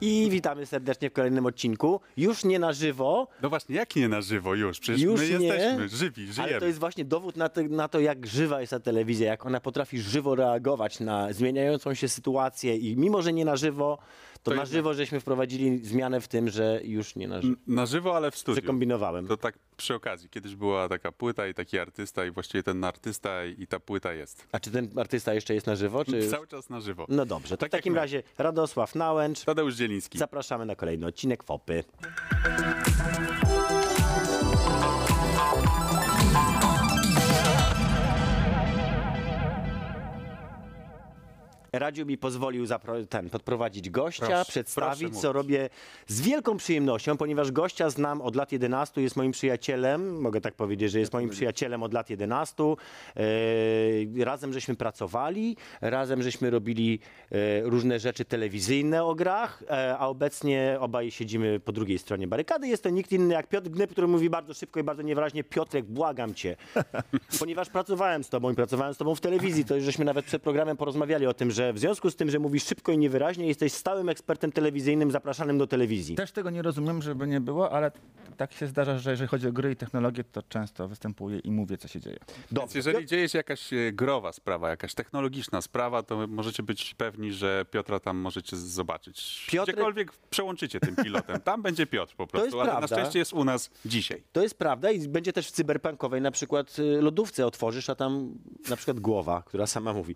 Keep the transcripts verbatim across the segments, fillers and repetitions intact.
I witamy serdecznie w kolejnym odcinku. Już nie na żywo. No właśnie, jak nie na żywo już? Przecież już my nie, jesteśmy żywi, żyjemy. Ale to jest właśnie dowód na to, na to, jak żywa jest ta telewizja, jak ona potrafi żywo reagować na zmieniającą się sytuację i mimo, że nie na żywo, to, to na żywo żeśmy wprowadzili zmianę w tym, że już nie na żywo. Na żywo, ale w studiu. Przekombinowałem. To tak przy okazji. Kiedyś była taka płyta i taki artysta i właściwie ten artysta i ta płyta jest. A czy ten artysta jeszcze jest na żywo? Czy... Cały czas na żywo. No dobrze. To tak w takim my. razie Radosław Nałęcz. Tadeusz Zieliński. Zapraszamy na kolejny odcinek Faux Paux. Radziu mi pozwolił ten, podprowadzić gościa, proszę, przedstawić, proszę co robię z wielką przyjemnością, ponieważ gościa znam od lat jedenastu, jest moim przyjacielem, mogę tak powiedzieć, że jest moim przyjacielem od lat jedenastu. Yy, razem żeśmy pracowali, razem żeśmy robili yy, różne rzeczy telewizyjne o grach, yy, a obecnie obaj siedzimy po drugiej stronie barykady. Jest to nikt inny jak Piotr Gnyp, który mówi bardzo szybko i bardzo niewyraźnie: Piotrek, błagam cię, ponieważ pracowałem z tobą i pracowałem z tobą w telewizji, to już żeśmy nawet przed programem porozmawiali o tym, że w związku z tym, że mówisz szybko i niewyraźnie, jesteś stałym ekspertem telewizyjnym zapraszanym do telewizji. Też tego nie rozumiem, żeby nie było, ale tak się zdarza, że jeżeli chodzi o gry i technologię, to często występuję i mówię, co się dzieje. Dobrze. Jeżeli dzieje się jakaś growa sprawa, jakaś technologiczna sprawa, to możecie być pewni, że Piotra tam możecie zobaczyć. Piotr... Gdziekolwiek przełączycie tym pilotem, tam będzie Piotr po prostu, to jest ale prawda. Na szczęście jest u nas dzisiaj. To jest prawda i będzie też w cyberpunkowej na przykład lodówce otworzysz, a tam na przykład głowa, która sama mówi.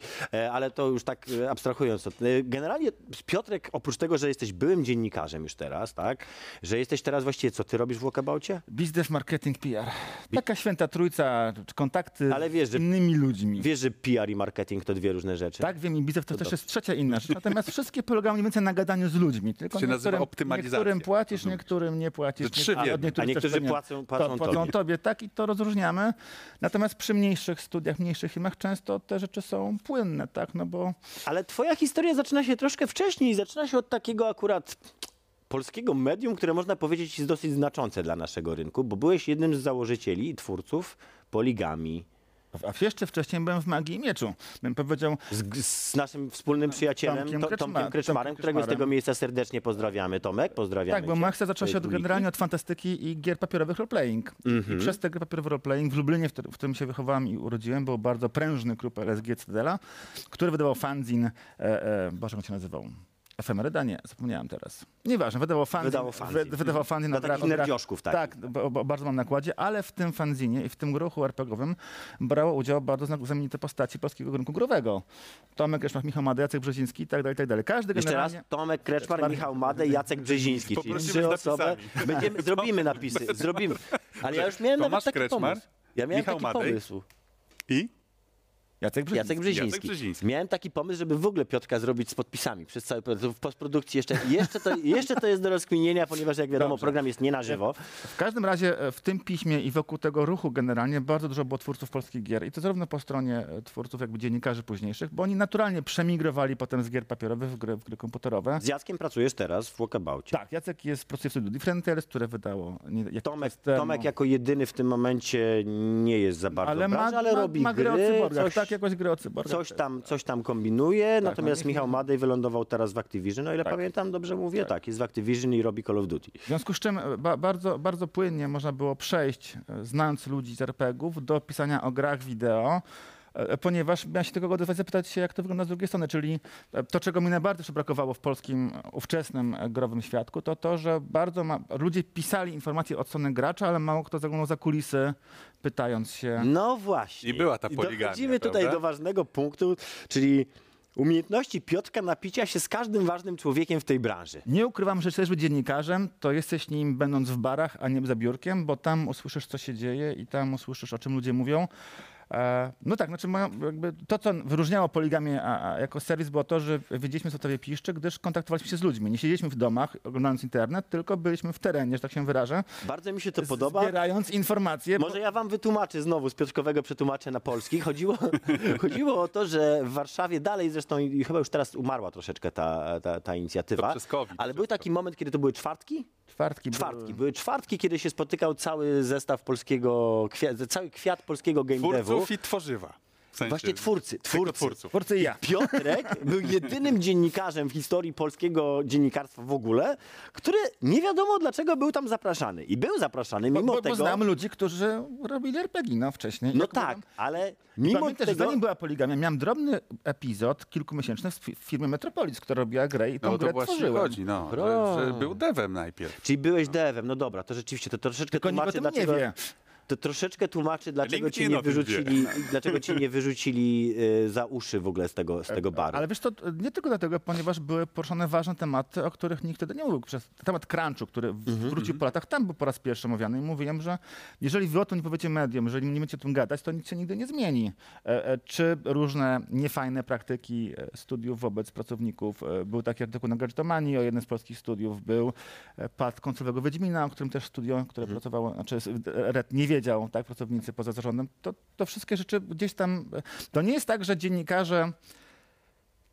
Ale to już tak abstrahując od. Generalnie Piotrek, oprócz tego, że jesteś byłym dziennikarzem już teraz, tak? Że jesteś teraz właściwie, co ty robisz w Walkaboucie? Biznes, marketing, P R. Taka święta trójca, kontakty Ale wiesz, z innymi że, ludźmi. Wiesz, że P R i marketing to dwie różne rzeczy. Tak, wiem i biznes to, to też dobrze. Jest trzecia inna rzecz. Natomiast wszystkie polegają mniej więcej na gadaniu z ludźmi. Tylko się nazywa optymalizacja. Niektórym płacisz, niektórym nie płacisz. To trzy niektórych, a, od a niektórzy płacą, płacą, to, płacą tobie. tobie. Tak, i to rozróżniamy. Natomiast przy mniejszych studiach, mniejszych firmach często te rzeczy są płynne, tak? No bo... Ale twoja historia zaczyna się troszkę wcześniej. Zaczyna się od takiego akurat polskiego medium, które można powiedzieć jest dosyć znaczące dla naszego rynku, bo byłeś jednym z założycieli i twórców Polygamii. A jeszcze wcześniej byłem w Magii i Mieczu. Bym powiedział... Z, z naszym wspólnym przyjacielem Tomkiem, to, Tomkiem, Kreczmar, Tomkiem Kreczmarem, którego z tego miejsca serdecznie pozdrawiamy. Tomek, pozdrawiamy. Tak, bo Maxa zaczęła się od, generalnie od fantastyki i gier papierowych roleplaying. Mm-hmm. I przez te gry papierowe roleplaying w Lublinie, w, w którym się wychowałem i urodziłem, był bardzo prężny klub L S G Cedela, który wydawał fanzin, e, e, boże, jak się nazywał? Efemeryda? Nie, zapomniałem teraz. Nieważne, wydawał fanzin. Wydawał fanzin. Wy, wydawał fanzin na takich nerdzioszków, tak. Tak, bo, bo bardzo mam nakładzie, ale w tym fanzinie i w tym ruchu RPGowym brało udział bardzo znamienite postaci polskiego rynku growego. Tomek Kreczmar, Michał Madej, Jacek Brzeziński i tak dalej, i tak dalej. Każdy Jeszcze generalnie... raz, Tomek Kreczmar, Michał Madej, Jacek Brzeziński. Czyli trzy osoby. Będziemy, zrobimy napisy, zrobimy. Ale ja już miałem Tomasz nawet taki Kreczmar, pomysł. Ja miałem Michał taki Madej. pomysł. I? Jacek Brzeziński. Jacek, Brzeziński. Jacek Brzeziński. Miałem taki pomysł, żeby w ogóle Piotrka zrobić z podpisami przez cały proces. W postprodukcji jeszcze, jeszcze, to, jeszcze to jest do rozkminienia, ponieważ jak wiadomo, Dobrze. program jest nie na żywo. W każdym razie w tym piśmie i wokół tego ruchu generalnie bardzo dużo było twórców polskich gier. I to zarówno po stronie twórców, jakby dziennikarzy późniejszych, bo oni naturalnie przemigrowali potem z gier papierowych w gry, w gry komputerowe. Z Jackiem pracujesz teraz w Walkaboucie. Tak, Jacek jest pracuje w studiu Different Tales, które wydało... Nie, Tomek, Tomek jako jedyny w branży, nie jest za bardzo ale w branży, ma, ale ma, robi ma gry, tak, jakoś gry o cyborga. Coś tam, coś tam kombinuje, tak, natomiast no, Michał Madej wylądował teraz w Activision, o ile tak. pamiętam, dobrze mówię, tak. tak, jest w Activision i robi Call of Duty. W związku z czym ba bardzo, bardzo płynnie można było przejść, znając ludzi z RPGów, do pisania o grach wideo, ponieważ miałem się tylko odezwać, zapytać się, jak to wygląda z drugiej strony, czyli to, czego mi najbardziej brakowało w polskim ówczesnym growym świadku, to to, że bardzo ma... ludzie pisali informacje od strony gracza, ale mało kto zaglądał za kulisy, pytając się... No właśnie. I była ta poligamia. Dochodzimy tutaj do ważnego punktu, czyli... Umiejętności Piotrka napicia się z każdym ważnym człowiekiem w tej branży. Nie ukrywam, że jesteś dziennikarzem, to jesteś nim będąc w barach, a nie za biurkiem, bo tam usłyszysz, co się dzieje i tam usłyszysz, o czym ludzie mówią. No tak, znaczy ma, jakby to, co wyróżniało Poligamię a, a, jako serwis, było to, że wiedzieliśmy, co tobie piszczy, gdyż kontaktowaliśmy się z ludźmi. Nie siedzieliśmy w domach, oglądając internet, tylko byliśmy w terenie, że tak się wyrażę. Bardzo mi się to podoba. Zbierając informacje. Może bo... ja wam wytłumaczę znowu, z piotrkowego przetłumaczę na polski. Chodziło, chodziło o to, że w Warszawie dalej zresztą, i chyba już teraz umarła troszeczkę ta, ta, ta inicjatywa, to przez COVID, ale był taki moment, kiedy to były czwartki? Czwartki, czwartki były. były czwartki, kiedy się spotykał cały zestaw polskiego, cały kwiat polskiego game devu. Twórców i tworzywa. W sensie Właśnie twórcy. Twórcy. twórcy. twórcy i ja. Piotrek był jedynym dziennikarzem w historii polskiego dziennikarstwa w ogóle, który nie wiadomo dlaczego był tam zapraszany. I był zapraszany mimo bo, bo, tego... Bo znam ludzi, którzy robili er pe gie no, wcześniej. No tak, mówiłem. ale mimo pamiętaj, tego... zanim była Poligamia, miałem drobny epizod kilkumiesięczny w firmie Metropolis, która robiła grę i tą no, grę to właśnie tworzyłem. Chodzi, no, że, że był devem najpierw. Czyli byłeś no. devem, no dobra, to rzeczywiście to troszeczkę tylko tłumaczy dlaczego... Nie wie. To troszeczkę tłumaczy, dlaczego cię nie wyrzucili, dlaczego cię nie wyrzucili za uszy w ogóle z tego, z tego baru. Ale wiesz, to nie tylko dlatego, ponieważ były poruszone ważne tematy, o których nikt wtedy nie mówił. Przez temat crunchu, który wrócił po latach, tam był po raz pierwszy omawiany i mówiłem, że jeżeli wy o tym nie powiecie mediom, jeżeli nie będziecie o tym gadać, to nic się nigdy nie zmieni. Czy różne niefajne praktyki studiów wobec pracowników. Był taki artykuł na Gadżetomanii o jednym z polskich studiów, był pad końcowego Wiedźmina, o którym też studio, które mhm. pracowało, znaczy Red nie wiedział, tak, pracownicy poza zarządem, to, to wszystkie rzeczy gdzieś tam... To nie jest tak, że dziennikarze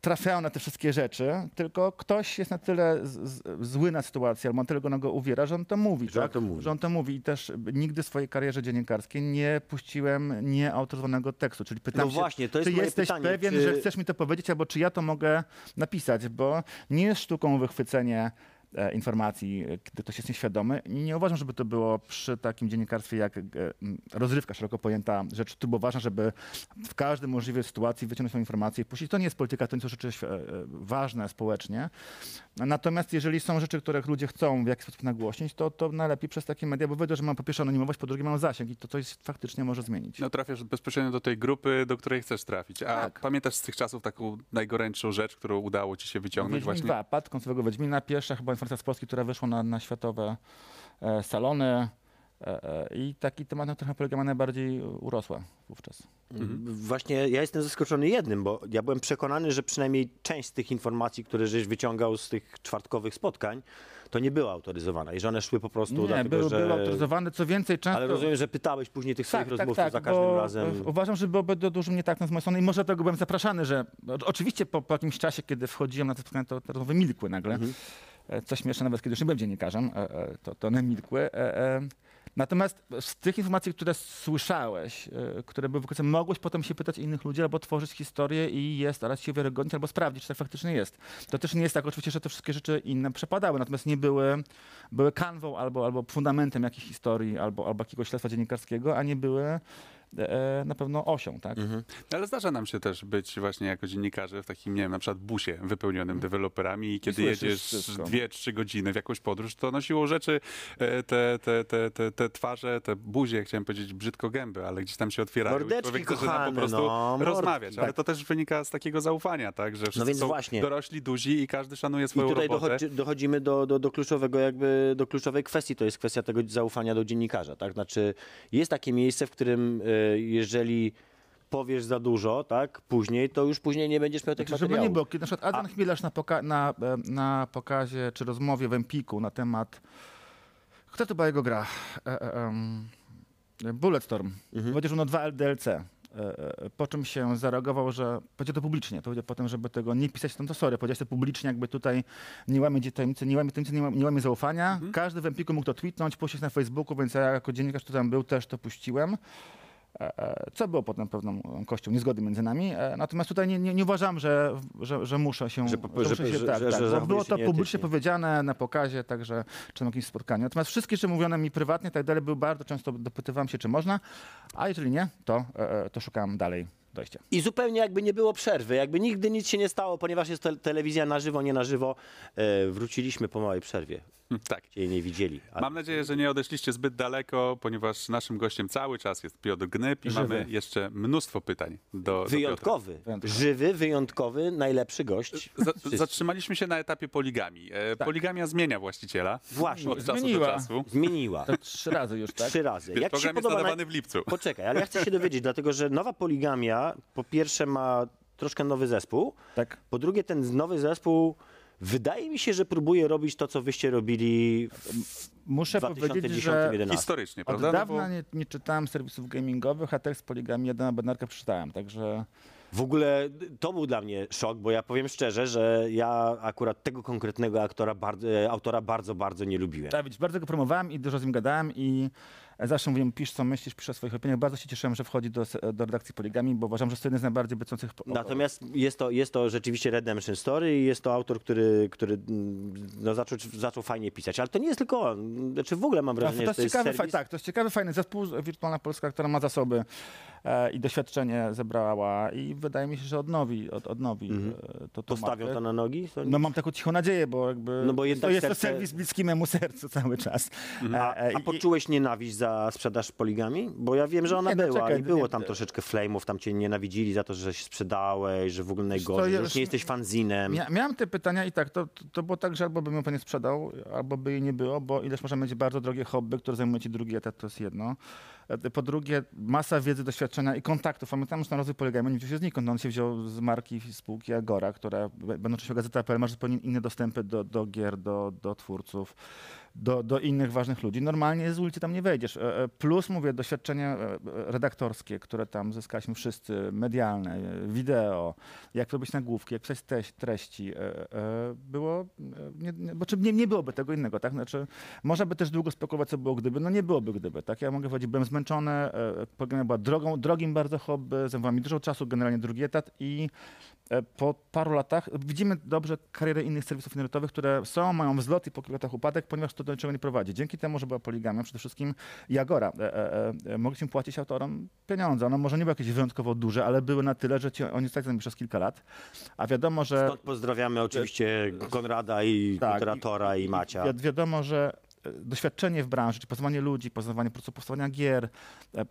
trafiają na te wszystkie rzeczy, tylko ktoś jest na tyle z, z, zły na sytuację, albo na tyle go na go uwiera, że on to mówi. Że, tak? on to mówi. że on to mówi. I też nigdy w swojej karierze dziennikarskiej nie puściłem nieautoryzowanego tekstu. Czyli pytam no się, właśnie, to jest czy jesteś pytanie, pewien, czy... że chcesz mi to powiedzieć, albo czy ja to mogę napisać, bo nie jest sztuką wychwycenie informacji, kiedy ktoś jest nieświadomy. Nie uważam, żeby to było przy takim dziennikarstwie jak rozrywka szeroko pojęta rzecz. Tu było ważne, żeby w każdej możliwej sytuacji wyciągnąć tą informację i puścić. To nie jest polityka, to nie są rzeczy ważne społecznie. Natomiast jeżeli są rzeczy, których ludzie chcą w jakiś sposób nagłośnić, to, to najlepiej przez takie media, bo wiedzą, że mam po pierwsze anonimowość, po drugie mam zasięg i to coś faktycznie może zmienić. No trafiasz bezpośrednio do tej grupy, do której chcesz trafić. A tak. Pamiętasz z tych czasów taką najgorętszą rzecz, którą udało ci się wyciągnąć? Wiedźmin właśnie? dwa, pad końcowego Wiedźmina, pierwsza chyba informacja z Polski, która wyszła na, na światowe e, salony e, e, i taki temat, na którym Poligamia najbardziej urosła wówczas. Mhm. Właśnie ja jestem zaskoczony jednym, bo ja byłem przekonany, że przynajmniej część z tych informacji, które żeś wyciągał z tych czwartkowych spotkań, to nie była autoryzowana i że one szły po prostu... Nie, dlatego, były, że... były autoryzowane, co więcej często... Ale rozumiem, że pytałeś później tych swoich tak, rozmówców tak, tak, za każdym razem. Uważam, że byłoby do dużo mnie tak z mojej strony i może tego byłem zapraszany, że oczywiście po, po jakimś czasie, kiedy wchodziłem na te spotkania, to te rozmowy milkły nagle. Mhm. Co śmieszne, nawet kiedy już nie byłem dziennikarzem, to, to one milkły. Natomiast z tych informacji, które słyszałeś, które były wykorzystane, mogłeś potem się pytać innych ludzi, albo tworzyć historię i je starać się uwiarygodnić, albo sprawdzić, czy tak faktycznie jest. To też nie jest tak oczywiście, że te wszystkie rzeczy inne przepadały, natomiast nie były, były kanwą albo, albo fundamentem jakiejś historii, albo, albo jakiegoś śledztwa dziennikarskiego, a nie były na pewno osią, tak? Mhm. Ale zdarza nam się też być właśnie jako dziennikarze w takim, nie wiem, na przykład busie wypełnionym deweloperami i kiedy jedziesz dwie, trzy godziny w jakąś podróż, to no siłą rzeczy te, te, te, te, te twarze, te buzie, chciałem powiedzieć brzydko gęby, ale gdzieś tam się otwierają. Mordeczki kochane, po prostu no, rozmawiać, tak. Ale to też wynika z takiego zaufania, tak? Że wszyscy no więc są właśnie. dorośli, duzi i każdy szanuje swoją robotę. I tutaj robotę. Dochodzi, dochodzimy do, do, do kluczowego jakby, do kluczowej kwestii, to jest kwestia tego zaufania do dziennikarza, tak? Znaczy jest takie miejsce, w którym jeżeli powiesz za dużo, tak, później, to już później nie będziesz miał tych znaczy, materiałów. Żeby nie było, kiedy na przykład Adam A... Chmielarz na, poka na, na pokazie czy rozmowie w Empiku na temat, kto to była jego gra? E, e, e, Bulletstorm. Mhm. Powiedział, że no dwa L D L C. Po czym się zareagował, że powiedział to publicznie, powiedział potem, żeby tego nie pisać, tam to sorry, powiedziałeś to publicznie, jakby tutaj nie łamie tajemnicy, nie łamie tajemnicy, nie łamie, nie łamie zaufania. Mhm. Każdy w Empiku mógł to tweetnąć, puścić na Facebooku, więc ja jako dziennikarz, który tam był, też to puściłem. Co było potem pewną kością niezgody między nami. Natomiast tutaj nie, nie, nie uważam, że, że, że muszę się... Że, po, że, że, się, że, tak, że, tak, że tak. Było to publicznie powiedziane na pokazie, także czy na jakimś spotkaniu. Natomiast wszystkie rzeczy mówione mi prywatnie i tak dalej były bardzo często, dopytywałem się, czy można, a jeżeli nie, to, to szukałem dalej. dwudziestego dwudziestego. I zupełnie jakby nie było przerwy, jakby nigdy nic się nie stało, ponieważ jest to telewizja na żywo, nie na żywo. E, wróciliśmy po małej przerwie. Tak. Cię nie widzieli. Ale... Mam nadzieję, że nie odeszliście zbyt daleko, ponieważ naszym gościem cały czas jest Piotr Gnyp i żywy. Mamy jeszcze mnóstwo pytań do, wyjątkowy, do Piotra. Żywy, wyjątkowy, najlepszy gość. Z, zatrzymaliśmy się na etapie poligamii. E, tak. Poligamia zmienia właściciela. Właśnie. Od czasu do czasu. Zmieniła. To trzy razy już, tak? Trzy razy. Jak program jest nadawany na... w lipcu. Poczekaj, ale ja chcę się dowiedzieć, dlatego że nowa poligamia po pierwsze ma troszkę nowy zespół, tak. Po drugie ten nowy zespół wydaje mi się, że próbuje robić to, co wyście robili w Muszę powiedzieć, że historycznie, prawda? Od dawna nie, nie czytałem serwisów gamingowych, a tekst Polygamii Adama Bednarka przeczytałem, także... W ogóle to był dla mnie szok, bo ja powiem szczerze, że ja akurat tego konkretnego aktora, bardzo, autora bardzo, bardzo nie lubiłem. Tak, bardzo go promowałem i dużo z nim gadałem i zawsze mówiłem, pisz co myślisz, pisz o swoich opiniach. Bardzo się cieszyłem, że wchodzi do, do redakcji Polygamii, bo uważam, że jest to jeden z najbardziej obiecujących... Natomiast jest to, jest to rzeczywiście Redemption Story i jest to autor, który, który no, zaczął, zaczął fajnie pisać, ale to nie jest tylko on. Znaczy w ogóle mam wrażenie, to, to że to jest ciekawy, serwis... Tak, to jest ciekawy, fajny zespół, Wirtualna Polska, która ma zasoby e, i doświadczenie zebrała i wydaje mi się, że odnowi, od, odnowi mm-hmm. to, to Postawią to na nogi? No mam taką cichą nadzieję, bo jakby no, bo jest, to jest serce... to serwis bliski memu sercu cały czas. Mm-hmm. A, a i... poczułeś nienawiść za sprzedaż Polygamii? Bo ja wiem, że ona nie, była no, czekaj, i było nie, tam nie, troszeczkę flame'ów, tam cię nienawidzili za to, że się sprzedałeś, że w ogóle najgorzej, już nie jesteś fanzinem. Mia miałem te pytania i tak, to, to było tak, że albo bym ją pewnie sprzedał, albo by jej nie było, bo ileż może mieć bardzo drogie hobby, które zajmuje ci drugi etat, to jest jedno. Po drugie, masa wiedzy, doświadczenia i kontaktów. Pamiętam, że na rozwój Polygamii nie wziął się znikąd. On się wziął z marki spółki Agora, która będąc się gazeta.pl ma zupełnie inne dostępy do, do gier, do, do twórców, do, do innych ważnych ludzi. Normalnie z ulicy tam nie wejdziesz. Plus, mówię, doświadczenia redaktorskie, które tam zyskaliśmy wszyscy, medialne, wideo, jak robić nagłówki, jak pisać treści. treści. Było, nie, nie, nie byłoby tego innego, tak? Znaczy, można by też długo spekulować, co było gdyby. No nie byłoby gdyby, tak? Ja mogę powiedzieć, byłem zmęczony. Poligamia była drogą, drogim bardzo hobby, zajmowała mi dużo czasu, generalnie drugi etat i po paru latach widzimy dobrze karierę innych serwisów internetowych, które są, mają wzlot i po kilku latach upadek, ponieważ to do niczego nie prowadzi. Dzięki temu, że była Poligamia, przede wszystkim i Agora, e, e, e, mogliśmy płacić autorom pieniądze. One może nie były jakieś wyjątkowo duże, ale były na tyle, że ci oni stali za nimi przez kilka lat. A wiadomo, że... Stąd pozdrawiamy oczywiście Konrada i moderatora tak, i, i Macia. Wi wiadomo, że doświadczenie w branży, czy poznawanie ludzi, poznawanie procesu powstawania gier,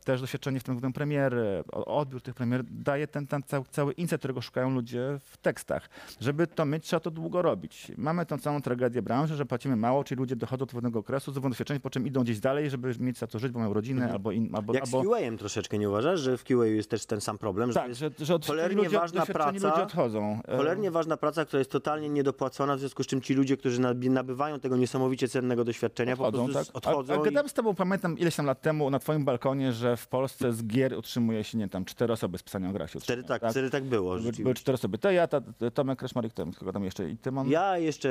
też doświadczenie w tym głównym premiery, odbiór tych premier daje ten, ten cały, cały insight, którego szukają ludzie w tekstach. Żeby to mieć, trzeba to długo robić. Mamy tą całą tragedię branży, że płacimy mało, czyli ludzie dochodzą do pewnego okresu, zdobywają doświadczenie, po czym idą gdzieś dalej, żeby mieć za co żyć, bo mają rodzinę mhm. albo inne. Jak albo... z Q A-em troszeczkę, nie uważasz, że w Q A jest też ten sam problem? Że tak, że, że od cholernie ważna praca, odchodzą. Cholernie ważna praca, która jest totalnie niedopłacona, w związku z czym ci ludzie, którzy nabywają tego niesamowicie cennego doświadczenia, odchodzą, po tak? odchodzą. A, a gadałem z tobą, pamiętam ileś tam lat temu na twoim balkonie, że w Polsce z gier utrzymuje się, nie wiem, tam cztery osoby z pisania o grach się utrzymują. Cztery tak, tak? tak było. By, były cztery osoby. To ja, ta, Tomek Kreczmar i kogo tam jeszcze? I Tymon? Ja jeszcze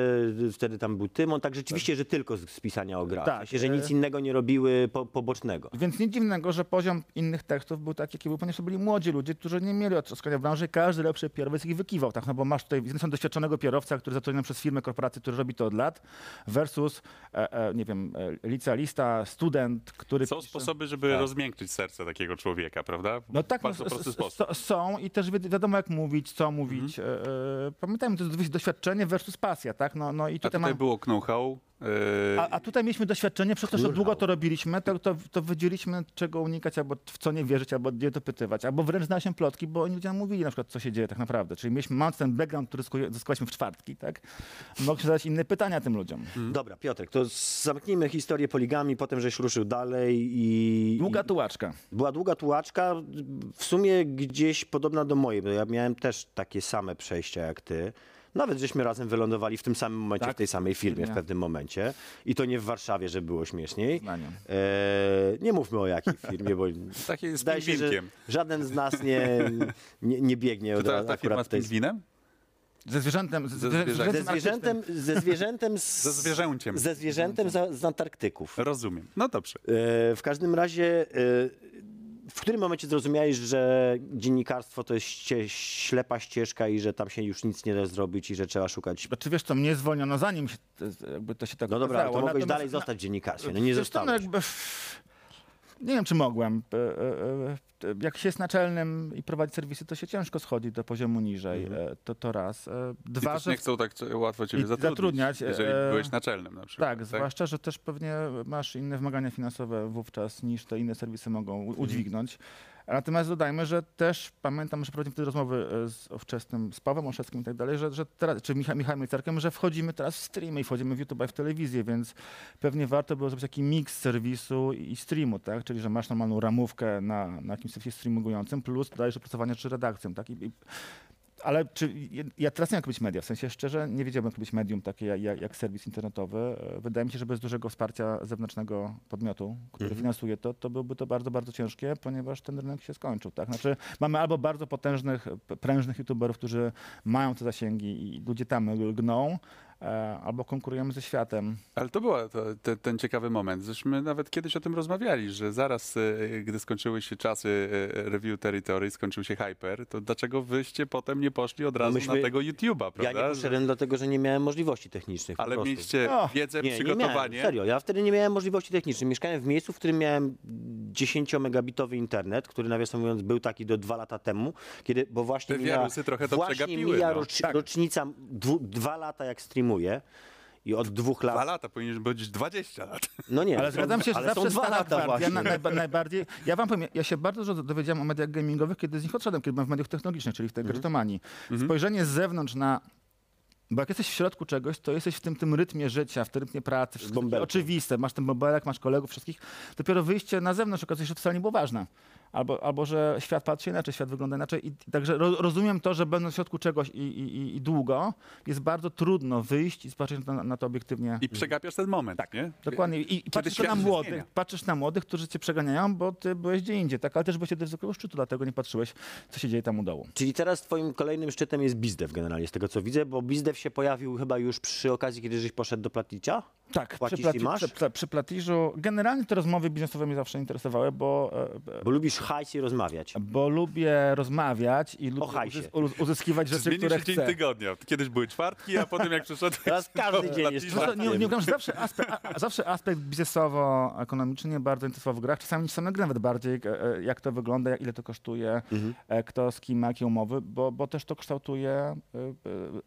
wtedy tam był Tymon, tak rzeczywiście, tak. że tylko z, z pisania o grach. Tak. Myślę, że nic innego nie robiły po, pobocznego. Więc nic dziwnego, że poziom innych tekstów był taki, jaki był, ponieważ to byli młodzi ludzie, którzy nie mieli otrzymania w branży. Każdy lepszy pierowiec ich wykiwał. Tak? No bo masz tutaj doświadczonego pierowca, który zatrudniony przez firmę, korporację, który robi to od lat, versus e, e, nie wiem, licealista, student, który... Są pisze... sposoby, żeby tak. rozmiękczyć serce takiego człowieka, prawda? No tak, bardzo no, prosty sposób. Są i też wi wiadomo, jak mówić, co mówić. Mm. E, pamiętajmy, to jest doświadczenie versus pasja, tak? No, no i tutaj, tutaj mam... było know-how. A, a tutaj mieliśmy doświadczenie, przez to, że długo to robiliśmy, to, to, to wiedzieliśmy, czego unikać, albo w co nie wierzyć, albo gdzie dopytywać, albo wręcz znaleźliśmy plotki, bo oni ludzie nam mówili na przykład, co się dzieje tak naprawdę. Czyli mieliśmy, mając ten background, który zyskaliśmy w czwartki, tak, mogliśmy zadać inne pytania tym ludziom. Hmm. Dobra, Piotrek, to zamknijmy historię Polygamii, potem żeś ruszył dalej i... Długa tułaczka. I była długa tułaczka, w sumie gdzieś podobna do mojej, bo ja miałem też takie same przejścia jak ty. Nawet żeśmy razem wylądowali w tym samym momencie, tak? w tej samej firmie nie. w pewnym momencie. I to nie w Warszawie, że było śmieszniej. Eee, nie mówmy o jakiej firmie, bo zdaje się, że żaden z nas nie, nie, nie biegnie od razu. Ta firma z pingwinem? Ze zwierzętem, ze, ze, zwierzętem, ze, zwierzętem, ze zwierzętem, z, ze zwierzęciem, ze zwierzętem z, z Antarktyków. Rozumiem. No dobrze. Eee, w każdym razie, eee, w którym momencie zrozumiałeś, że dziennikarstwo to jest ście, ślepa ścieżka i że tam się już nic nie da zrobić i że trzeba szukać... Znaczy wiesz co, mnie zwolniono zanim się, jakby to się tak No dobra, ale to mogłeś dalej zostać w dziennikarstwie, no nie zostałeś. No jakby... Nie wiem, czy mogłem. jak się jest naczelnym i prowadzi serwisy, to się ciężko schodzi do poziomu niżej. Mhm. To, to raz. Dwa, I też nie chcą tak łatwo ciebie zatrudnić, zatrudniać, jeżeli byłeś naczelnym na przykład. Tak, tak, zwłaszcza, że też pewnie masz inne wymagania finansowe wówczas, niż te inne serwisy mogą udźwignąć. Mhm. Natomiast dodajmy, że też pamiętam, że prowadziłem wtedy rozmowy z wczesnym, z Pawłem Mąszewskim i tak dalej, że, że teraz, czy Micha, Michałem Mieczarkiem, że wchodzimy teraz w streamy i wchodzimy w YouTube i w telewizję, więc pewnie warto było zrobić taki miks serwisu i streamu, tak? Czyli że masz normalną ramówkę na, na jakimś serwisie streamingującym, plus dodajesz opracowanie czy redakcją, tak? I, i, ale czy, ja teraz nie wiem, jak robić media, w sensie szczerze nie wiedziałbym, jak robić medium takie jak, jak serwis internetowy. Wydaje mi się, że bez dużego wsparcia zewnętrznego podmiotu, który mm-hmm. finansuje to, to byłoby to bardzo, bardzo ciężkie, ponieważ ten rynek się skończył. Tak? Znaczy, mamy albo bardzo potężnych, prężnych youtuberów, którzy mają te zasięgi i ludzie tam lgną, albo konkurujemy ze światem. Ale to był te, ten ciekawy moment. Zresztą nawet kiedyś o tym rozmawiali, że zaraz, gdy skończyły się czasy Review Territory, skończył się Hyper, to dlaczego wyście potem nie poszli od razu Myśmy, na tego YouTube'a, prawda? Ja nie poszedłem, że... dlatego że nie miałem możliwości technicznych. Ale mieliście oh. wiedzę, nie, przygotowanie. Nie miałem, serio, ja wtedy nie miałem możliwości technicznych. Mieszkałem w miejscu, w którym miałem dziesięciomegabitowy internet, który nawiasem mówiąc był taki do dwa lata temu, kiedy, bo właśnie te mija, trochę to właśnie mija no. rocz, tak. rocznica, dwu, dwa lata jak stream i od dwóch lat... Dwa lata, powinien być dwadzieścia lat. No nie, ale zgadzam się, że ale zawsze dwa lata właśnie. Ja, na, na, najbardziej, ja wam powiem, ja się bardzo dużo dowiedziałem o mediach gamingowych, kiedy z nich odszedłem, kiedy byłem w mediach technologicznych, czyli w tej mm-hmm. grytomanii. Mm-hmm. Spojrzenie z zewnątrz na... Bo jak jesteś w środku czegoś, to jesteś w tym, tym rytmie życia, w tym rytmie pracy, wszystko oczywiste. Masz ten bąbelek, masz kolegów, wszystkich. Dopiero wyjście na zewnątrz okazuje się, że wcale nie było ważne. Albo, albo że świat patrzy inaczej, świat wygląda inaczej. I, także ro, rozumiem to, że będąc w środku czegoś i, i, i długo, jest bardzo trudno wyjść i zobaczyć na, na to obiektywnie. I przegapiasz ten moment, tak, nie? Dokładnie. I, i patrzysz na młodych, patrzysz na młodych, którzy cię przeganiają, bo ty byłeś gdzie indziej, tak? Ale też byłeś do wysokiego szczytu, dlatego nie patrzyłeś, co się dzieje tam u dołu. Czyli teraz twoim kolejnym szczytem jest BizDev generalnie, z tego co widzę, bo BizDev się pojawił chyba już przy okazji, kiedy żeś poszedł do Platicia? Tak, płacisz przy, plati- masz? Przy, przy Platiżu. Generalnie te rozmowy biznesowe mnie zawsze interesowały, bo... Bo lubisz hajs i rozmawiać. Bo lubię rozmawiać i lubię uzys- uzyskiwać rzeczy, Zmienił które chcę. Dzień tygodnia. Kiedyś były czwartki, a potem jak przyszedłeś... Teraz każdy dzień jest czwartkiem. Nie, nie, nie, zawsze aspekt, a, zawsze aspekt biznesowo-ekonomiczny mnie bardzo interesował w grach. Czasami niż same gry nawet bardziej, jak to wygląda, ile to kosztuje, mhm. kto z kim ma jakie umowy, bo, bo też to kształtuje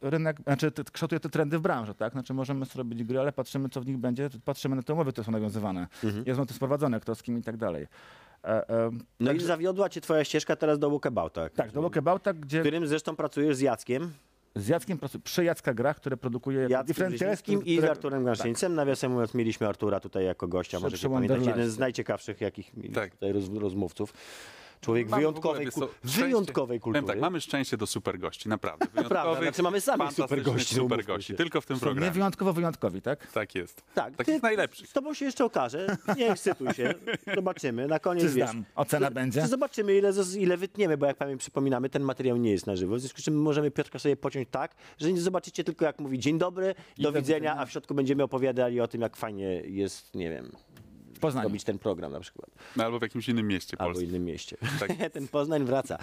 rynek, znaczy kształtuje te trendy w branży, tak? Znaczy możemy sobie robić gry, ale patrzymy, co w nich będzie, patrzymy na te umowy, które są nawiązywane. Mhm. Jest ono to sprowadzone, kto z kim i tak dalej. E, e, no także... i zawiodła cię twoja ścieżka teraz do Walkabouta. Tak, do Walkabouta, gdzie... W którym zresztą pracujesz z Jackiem. Z Jackiem pracuję, przy Jacka Grach, które produkuje... Jackiem Brzezińskim i z Arturem Ganszyńcem. Tak. Nawiasem mówiąc, mieliśmy Artura tutaj jako gościa, Prze- możecie pamiętać, jeden z najciekawszych jakich tak. tutaj roz, rozmówców. Człowiek mamy wyjątkowej, ogóle, ku- wyjątkowej kultury. Tak, mamy szczęście do super gości, naprawdę. Naprawdę, znaczy mamy samych super gości. Super gości tylko w tym programie. Nie wyjątkowo wyjątkowi, tak? Tak jest. Tak, takich najlepszych. Z tobą się jeszcze okaże, nie ekscytuj się, zobaczymy. Na koniec, wiesz, ocena czy, będzie. Czy zobaczymy, ile, ile wytniemy, bo jak pamiętam, przypominamy, ten materiał nie jest na żywo, w związku z czym możemy Piotrka sobie pociąć tak, że nie zobaczycie tylko jak mówi dzień dobry, I do widzenia, a w środku będziemy opowiadali o tym, jak fajnie jest, nie wiem... Poznań. Robić ten program na przykład. No, albo w jakimś innym mieście Polski. Albo innym mieście. Tak. Ten Poznań wraca.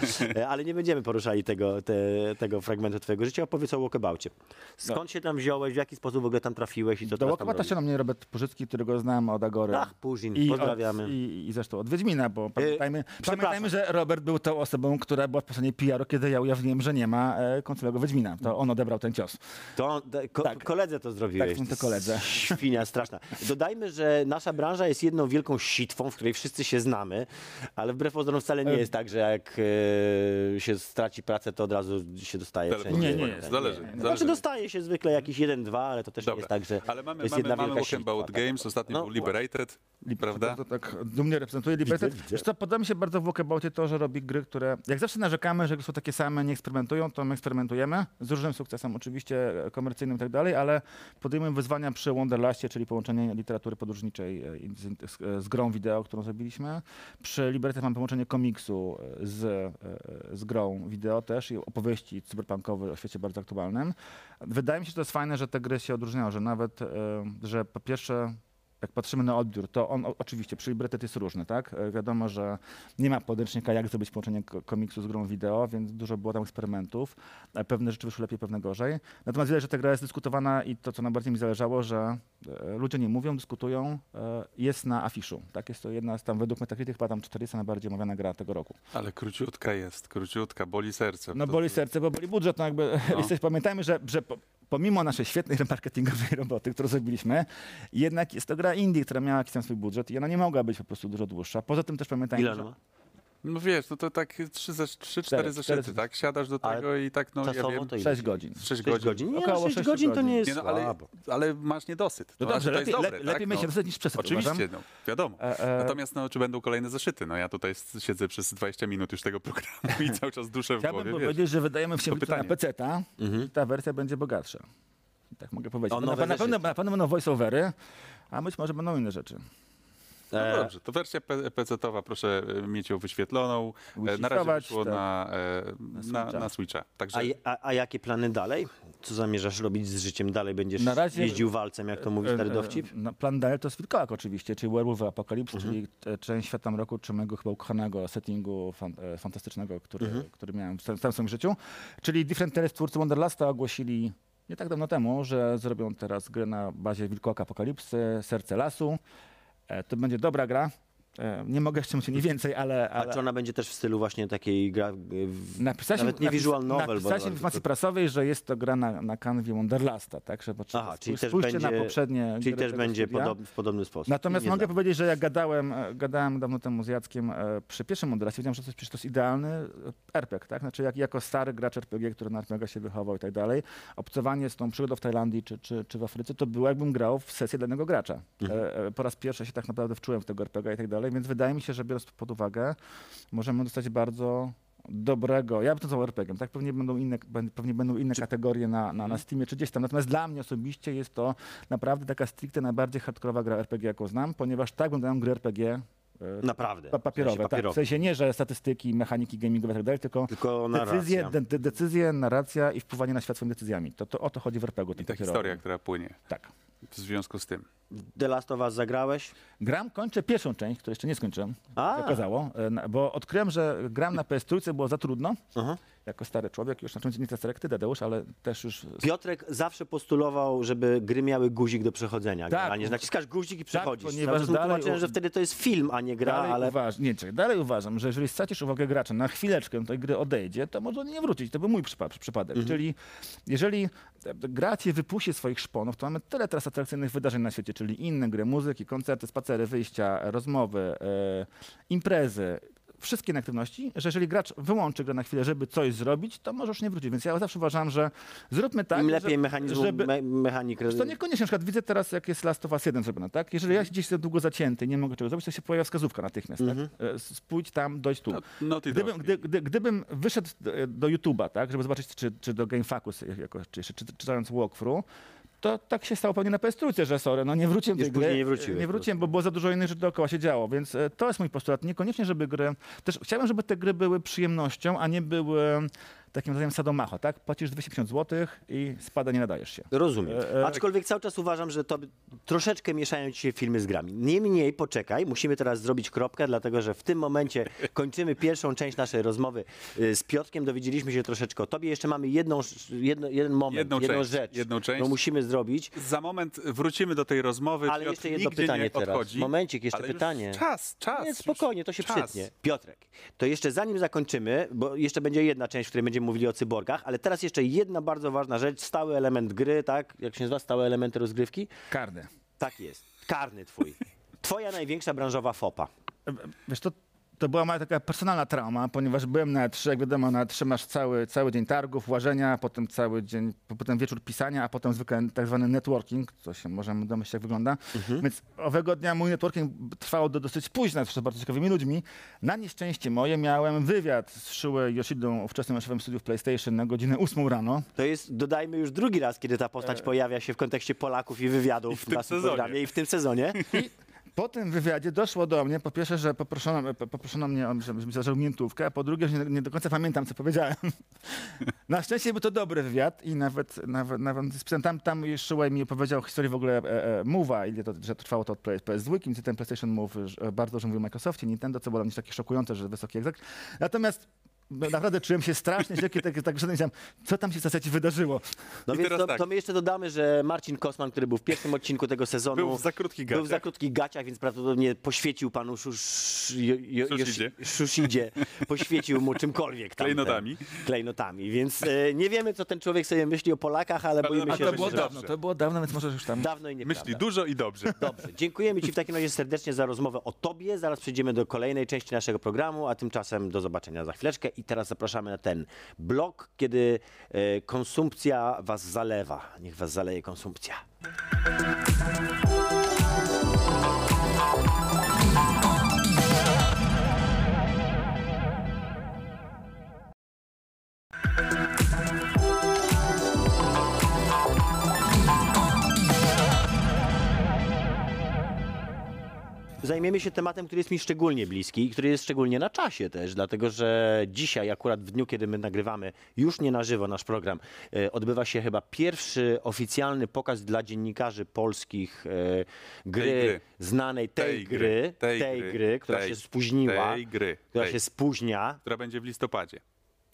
Ale nie będziemy poruszali tego, te, tego fragmentu twojego życia. Opowiedz o Walkaboucie. Skąd no. się tam wziąłeś, w jaki sposób w ogóle tam trafiłeś i co do tam Walkabouta się na mnie Robert Pużycki, którego znałem od Agory. Ach, Pużin, I pozdrawiamy. Od, i, I zresztą od Wiedźmina, bo pamiętajmy, e, pamiętajmy, że Robert był tą osobą, która była w posłanie P R u, kiedy ja ujawniłem, że nie ma e, końcowego Wiedźmina. To on odebrał ten cios. To ko- tak. koledze to zrobiłeś. Tak, to koledze. Świnia straszna. Dodajmy, że nasza branża jest jedną wielką sitwą, w której wszyscy się znamy, ale wbrew pozorom wcale nie jest tak, że jak e, się straci pracę, to od razu się dostaje. Tele- nie, nie, nie, zależy. zależy. Znaczy dostaje się zwykle jakiś jeden, dwa, ale to też Dobra. nie jest tak, że ale mamy, jest jedna mamy, wielka mamy sitwa. Walkabout Games, tak, ostatnio no, był Liberated, prawda? To tak dumnie reprezentuje Liberated. Widzę, widzę. To podoba mi się bardzo w Walkaboucie to, że robi gry, które jak zawsze narzekamy, że są takie same, nie eksperymentują, to my eksperymentujemy, z różnym sukcesem oczywiście komercyjnym i tak dalej, ale podejmujemy wyzwania przy Wonderlastie, czyli połączenie literatury podróżniczej Z, z, z grą wideo, którą zrobiliśmy. Przy Liberty mam połączenie komiksu z, z grą wideo też i opowieści cyberpunkowe o świecie bardzo aktualnym. Wydaje mi się, że to jest fajne, że te gry się odróżniają, że nawet, że po pierwsze jak patrzymy na odbiór, to on o, oczywiście przy Liberated jest różny, tak? Wiadomo, że nie ma podręcznika, jak zrobić połączenie komiksu z grą wideo, więc dużo było tam eksperymentów. Pewne rzeczy wyszły lepiej, pewne gorzej. Natomiast widać, że ta gra jest dyskutowana i to, co najbardziej mi zależało, że ludzie nie mówią, dyskutują, jest na afiszu. Tak? Jest to jedna z tam, według Metacritic, chyba tam czterdzieści najbardziej omawiana gra tego roku. Ale króciutka jest, króciutka, boli serce. No boli serce, bo boli budżet. No jakby, no. Jesteś, pamiętajmy, że, że pomimo naszej świetnej marketingowej roboty, którą zrobiliśmy, jednak jest to gra indie, która miała jakiś tam swój budżet i ona nie mogła być po prostu dużo dłuższa. Poza tym też pamiętajmy, ile że... ma? No wiesz, no to tak trzy cztery zeszyty, tak? Siadasz do tego ale i tak, no ja wiem, sześć godzin. sześć godzin? Nie, około sześć godzin to nie jest nie, no, ale, ale masz niedosyt. No dobrze, lepiej, dobre, lepiej tak? mieć no. niedosyt niż przesyt. Oczywiście, no, wiadomo. E, e... Natomiast no, czy będą kolejne zeszyty? No ja tutaj siedzę przez dwadzieścia minut już tego programu i cały czas duszę w głowie. Chciałbym powiedzieć, wiesz, że wydajemy się na peceta i ta wersja będzie bogatsza. Tak mogę powiedzieć. O, na, na, pewno, na pewno będą voice-overy, a być może będą inne rzeczy. No dobrze, to wersja pecetowa, proszę mieć ją wyświetloną. Na razie wyszło tak. na, na, na, na Switcha. Także... A, a, a jakie plany dalej? Co zamierzasz robić z życiem dalej? Będziesz na razie jeździł walcem, jak to mówi stary dowcip? No, plan dalej to Switkołak oczywiście, czyli Werewolf Apocalypse, mhm. czyli część Świata Mroku, czy mojego chyba ukochanego settingu fan, fantastycznego, który, mhm. który miałem w całym swoim życiu. Czyli Different Tales, twórcy Wonderlasta, ogłosili nie tak dawno temu, że zrobią teraz grę na bazie Wilkołaka Apokalipsy, Serce Lasu. To będzie dobra gra. Nie mogę jeszcze mówić więcej, ale, ale... A czy ona będzie też w stylu właśnie takiej gra... W... Napisaliśmy, nawet nie visual novel. Napisaliśmy bo... informacji prasowej, że jest to gra na, na kanwie Wonderlasta. Tak? Że Aha, czyli też będzie, na poprzednie czyli też będzie podob, w podobny sposób. Natomiast nie mogę znam. powiedzieć, że jak gadałem, gadałem dawno temu z Jackiem przy pierwszym Wonderlastie, wiedziałem, że to jest, to jest idealny R P G. Tak? Znaczy jak, jako stary gracz R P G, który na R P G się wychował i tak dalej, obcowanie z tą przygodą w Tajlandii czy, czy, czy w Afryce, to było jakbym grał w sesję danego gracza. Mhm. Po raz pierwszy się tak naprawdę wczułem w tego R P G i tak dalej. Więc wydaje mi się, że biorąc pod uwagę, możemy dostać bardzo dobrego, ja bym to nazwał R P G-em, tak? Pewnie będą inne, pewnie będą inne czy... kategorie na, na, na Steamie czy gdzieś tam, natomiast dla mnie osobiście jest to naprawdę taka stricte najbardziej hardkorowa gra R P G, jaką znam, ponieważ tak wyglądają gry R P G naprawdę pa papierowe, w sensie, papierowe. Tak? W sensie nie, że statystyki, mechaniki gamingowe i tak dalej, tylko, tylko decyzje, de decyzje, narracja i wpływanie na świat swoimi decyzjami. To, to o to chodzi w R P G-u. I ta historia, która płynie. Tak. W związku z tym. The Last of Us zagrałeś? Gram, kończę pierwszą część, której jeszcze nie skończyłem, jak okazało, bo odkryłem, że gram na P S trzy było za trudno, uh-huh. jako stary człowiek, już na czymś nie tak ty, Tadeusz, ale też już... Piotrek zawsze postulował, żeby gry miały guzik do przechodzenia, tak, a nie, że naciskasz guzik i przechodzisz. Tak, ponieważ dalej... Tłumaczę, że wtedy to jest film, a nie gra, dalej ale... Uważ... Nie, czekaj, dalej uważam, że jeżeli stracisz uwagę gracza na chwileczkę, tej gry odejdzie, to może nie wrócić, to był mój przypa przypadek, mhm. czyli jeżeli gra cię wypuści swoich szponów, to mamy tyle teraz atrakcyjnych wydarzeń na świecie, czyli inne gry, muzyki, koncerty, spacery, wyjścia, rozmowy, yy, imprezy, wszystkie aktywności, że jeżeli gracz wyłączy grę na chwilę, żeby coś zrobić, to może już nie wrócić. Więc ja zawsze uważam, że zróbmy tak, Im lepiej mechanizm, żeby... Me mechanik... To niekoniecznie. Na przykład widzę teraz, jak jest Last of Us jeden zrobione, tak? Jeżeli ja gdzieś jestem długo zacięty nie mogę czego zrobić, to się pojawia wskazówka natychmiast. Mm -hmm. tak? Spójrz tam, dojdź tu. No, no gdybym, gdy, gdy, gdybym wyszedł do YouTube'a, tak? Żeby zobaczyć, czy, czy do Game Focus, jako, czy jeszcze czy, czytając walkthrough, to tak się stało pewnie na P S trójce, że sorry, no nie wróciłem do tej gry, nie, nie wróciłem, bo było za dużo innych rzeczy dookoła się działo, więc to jest mój postulat. Niekoniecznie, żeby gry... Też chciałem, żeby te gry były przyjemnością, a nie były takim rodzajem sadomacho, tak? Płacisz dwieście pięćdziesiąt złotych i spada, nie nadajesz się. Rozumiem. Aczkolwiek cały czas uważam, że to troszeczkę mieszają ci się filmy z grami. Niemniej poczekaj, musimy teraz zrobić kropkę, dlatego że w tym momencie kończymy pierwszą część naszej rozmowy z Piotrkiem. Dowiedzieliśmy się troszeczkę o tobie. Jeszcze mamy jedną, jedno, jeden moment, jedną, jedną część, rzecz, jedną część. którą musimy zrobić. Za moment wrócimy do tej rozmowy. Ale Piotr jeszcze jedno pytanie teraz. Odchodzi. Momencik, jeszcze Ale pytanie. Czas, czas. Nie, spokojnie, to się czas. przytnie. Piotrek, to jeszcze zanim zakończymy, bo jeszcze będzie jedna część, w której będziemy mówili o cyborgach, ale teraz jeszcze jedna bardzo ważna rzecz, stały element gry, tak? Jak się nazywa? Stałe elementy rozgrywki? Karny. Tak jest. Karny twój. Twoja największa branżowa fopa. Wiesz, to, to była moja taka personalna trauma, ponieważ byłem na E trzy, jak wiadomo, na E trzy masz cały, cały dzień targów, łażenia, potem cały dzień, potem wieczór pisania, a potem zwykle tak zwany networking, co się możemy domyśleć, jak wygląda. Mhm. Więc owego dnia mój networking trwał do dosyć późna z bardzo ciekawymi ludźmi. Na nieszczęście moje miałem wywiad z Shoji Yoshidą, ówczesnym szefem studiów PlayStation, na godzinę ósmą rano. To jest, dodajmy, już drugi raz, kiedy ta postać e... pojawia się w kontekście Polaków i wywiadów w, w naszym programie i w tym sezonie. I Po tym wywiadzie doszło do mnie, po pierwsze, że poproszono, poproszono mnie, żebym zażył miętówkę, a po drugie, że nie do końca pamiętam, co powiedziałem. Na szczęście był to dobry wywiad i nawet, nawet, nawet tam, tam już Szyłaj mi opowiedział historię w ogóle e, e, Move'a, ile to, że trwało to od P S dwa, kiedy ten PlayStation Move bardzo dużo mówił o Microsoftie, Nintendo, co było dla mnie takie szokujące, że wysoki egzakt. Natomiast naprawdę czułem się strasznie źle, tak, tak myślałem, co tam się w zasadzie wydarzyło. No I więc to, tak. to my jeszcze dodamy, że Marcin Kosman, który był w pierwszym odcinku tego sezonu, był w za krótkich gaciach, był w za krótkich gaciach więc prawdopodobnie poświecił panu Szushidzie, poświecił mu czymkolwiek. Tamten, klejnotami. Klejnotami, więc e, nie wiemy, co ten człowiek sobie myśli o Polakach, ale boimy się... A to było dawno, to było dawno, więc może już tam... Dawno i nieprawda. Myśli dużo i dobrze. Dobrze, dziękujemy ci w takim razie serdecznie za rozmowę o tobie. Zaraz przejdziemy do kolejnej części naszego programu, a tymczasem do zobaczenia za chwileczkę. I teraz zapraszamy na ten blok, kiedy y, konsumpcja was zalewa. Niech was zaleje konsumpcja. Zajmiemy się tematem, który jest mi szczególnie bliski i który jest szczególnie na czasie też, dlatego że dzisiaj, akurat w dniu, kiedy my nagrywamy, już nie na żywo nasz program, odbywa się chyba pierwszy oficjalny pokaz dla dziennikarzy polskich gry, tej gry. znanej tej, tej, gry, gry, tej, tej gry, gry, która tej, się spóźniła, tej gry, która tej. się spóźnia. Która będzie w listopadzie.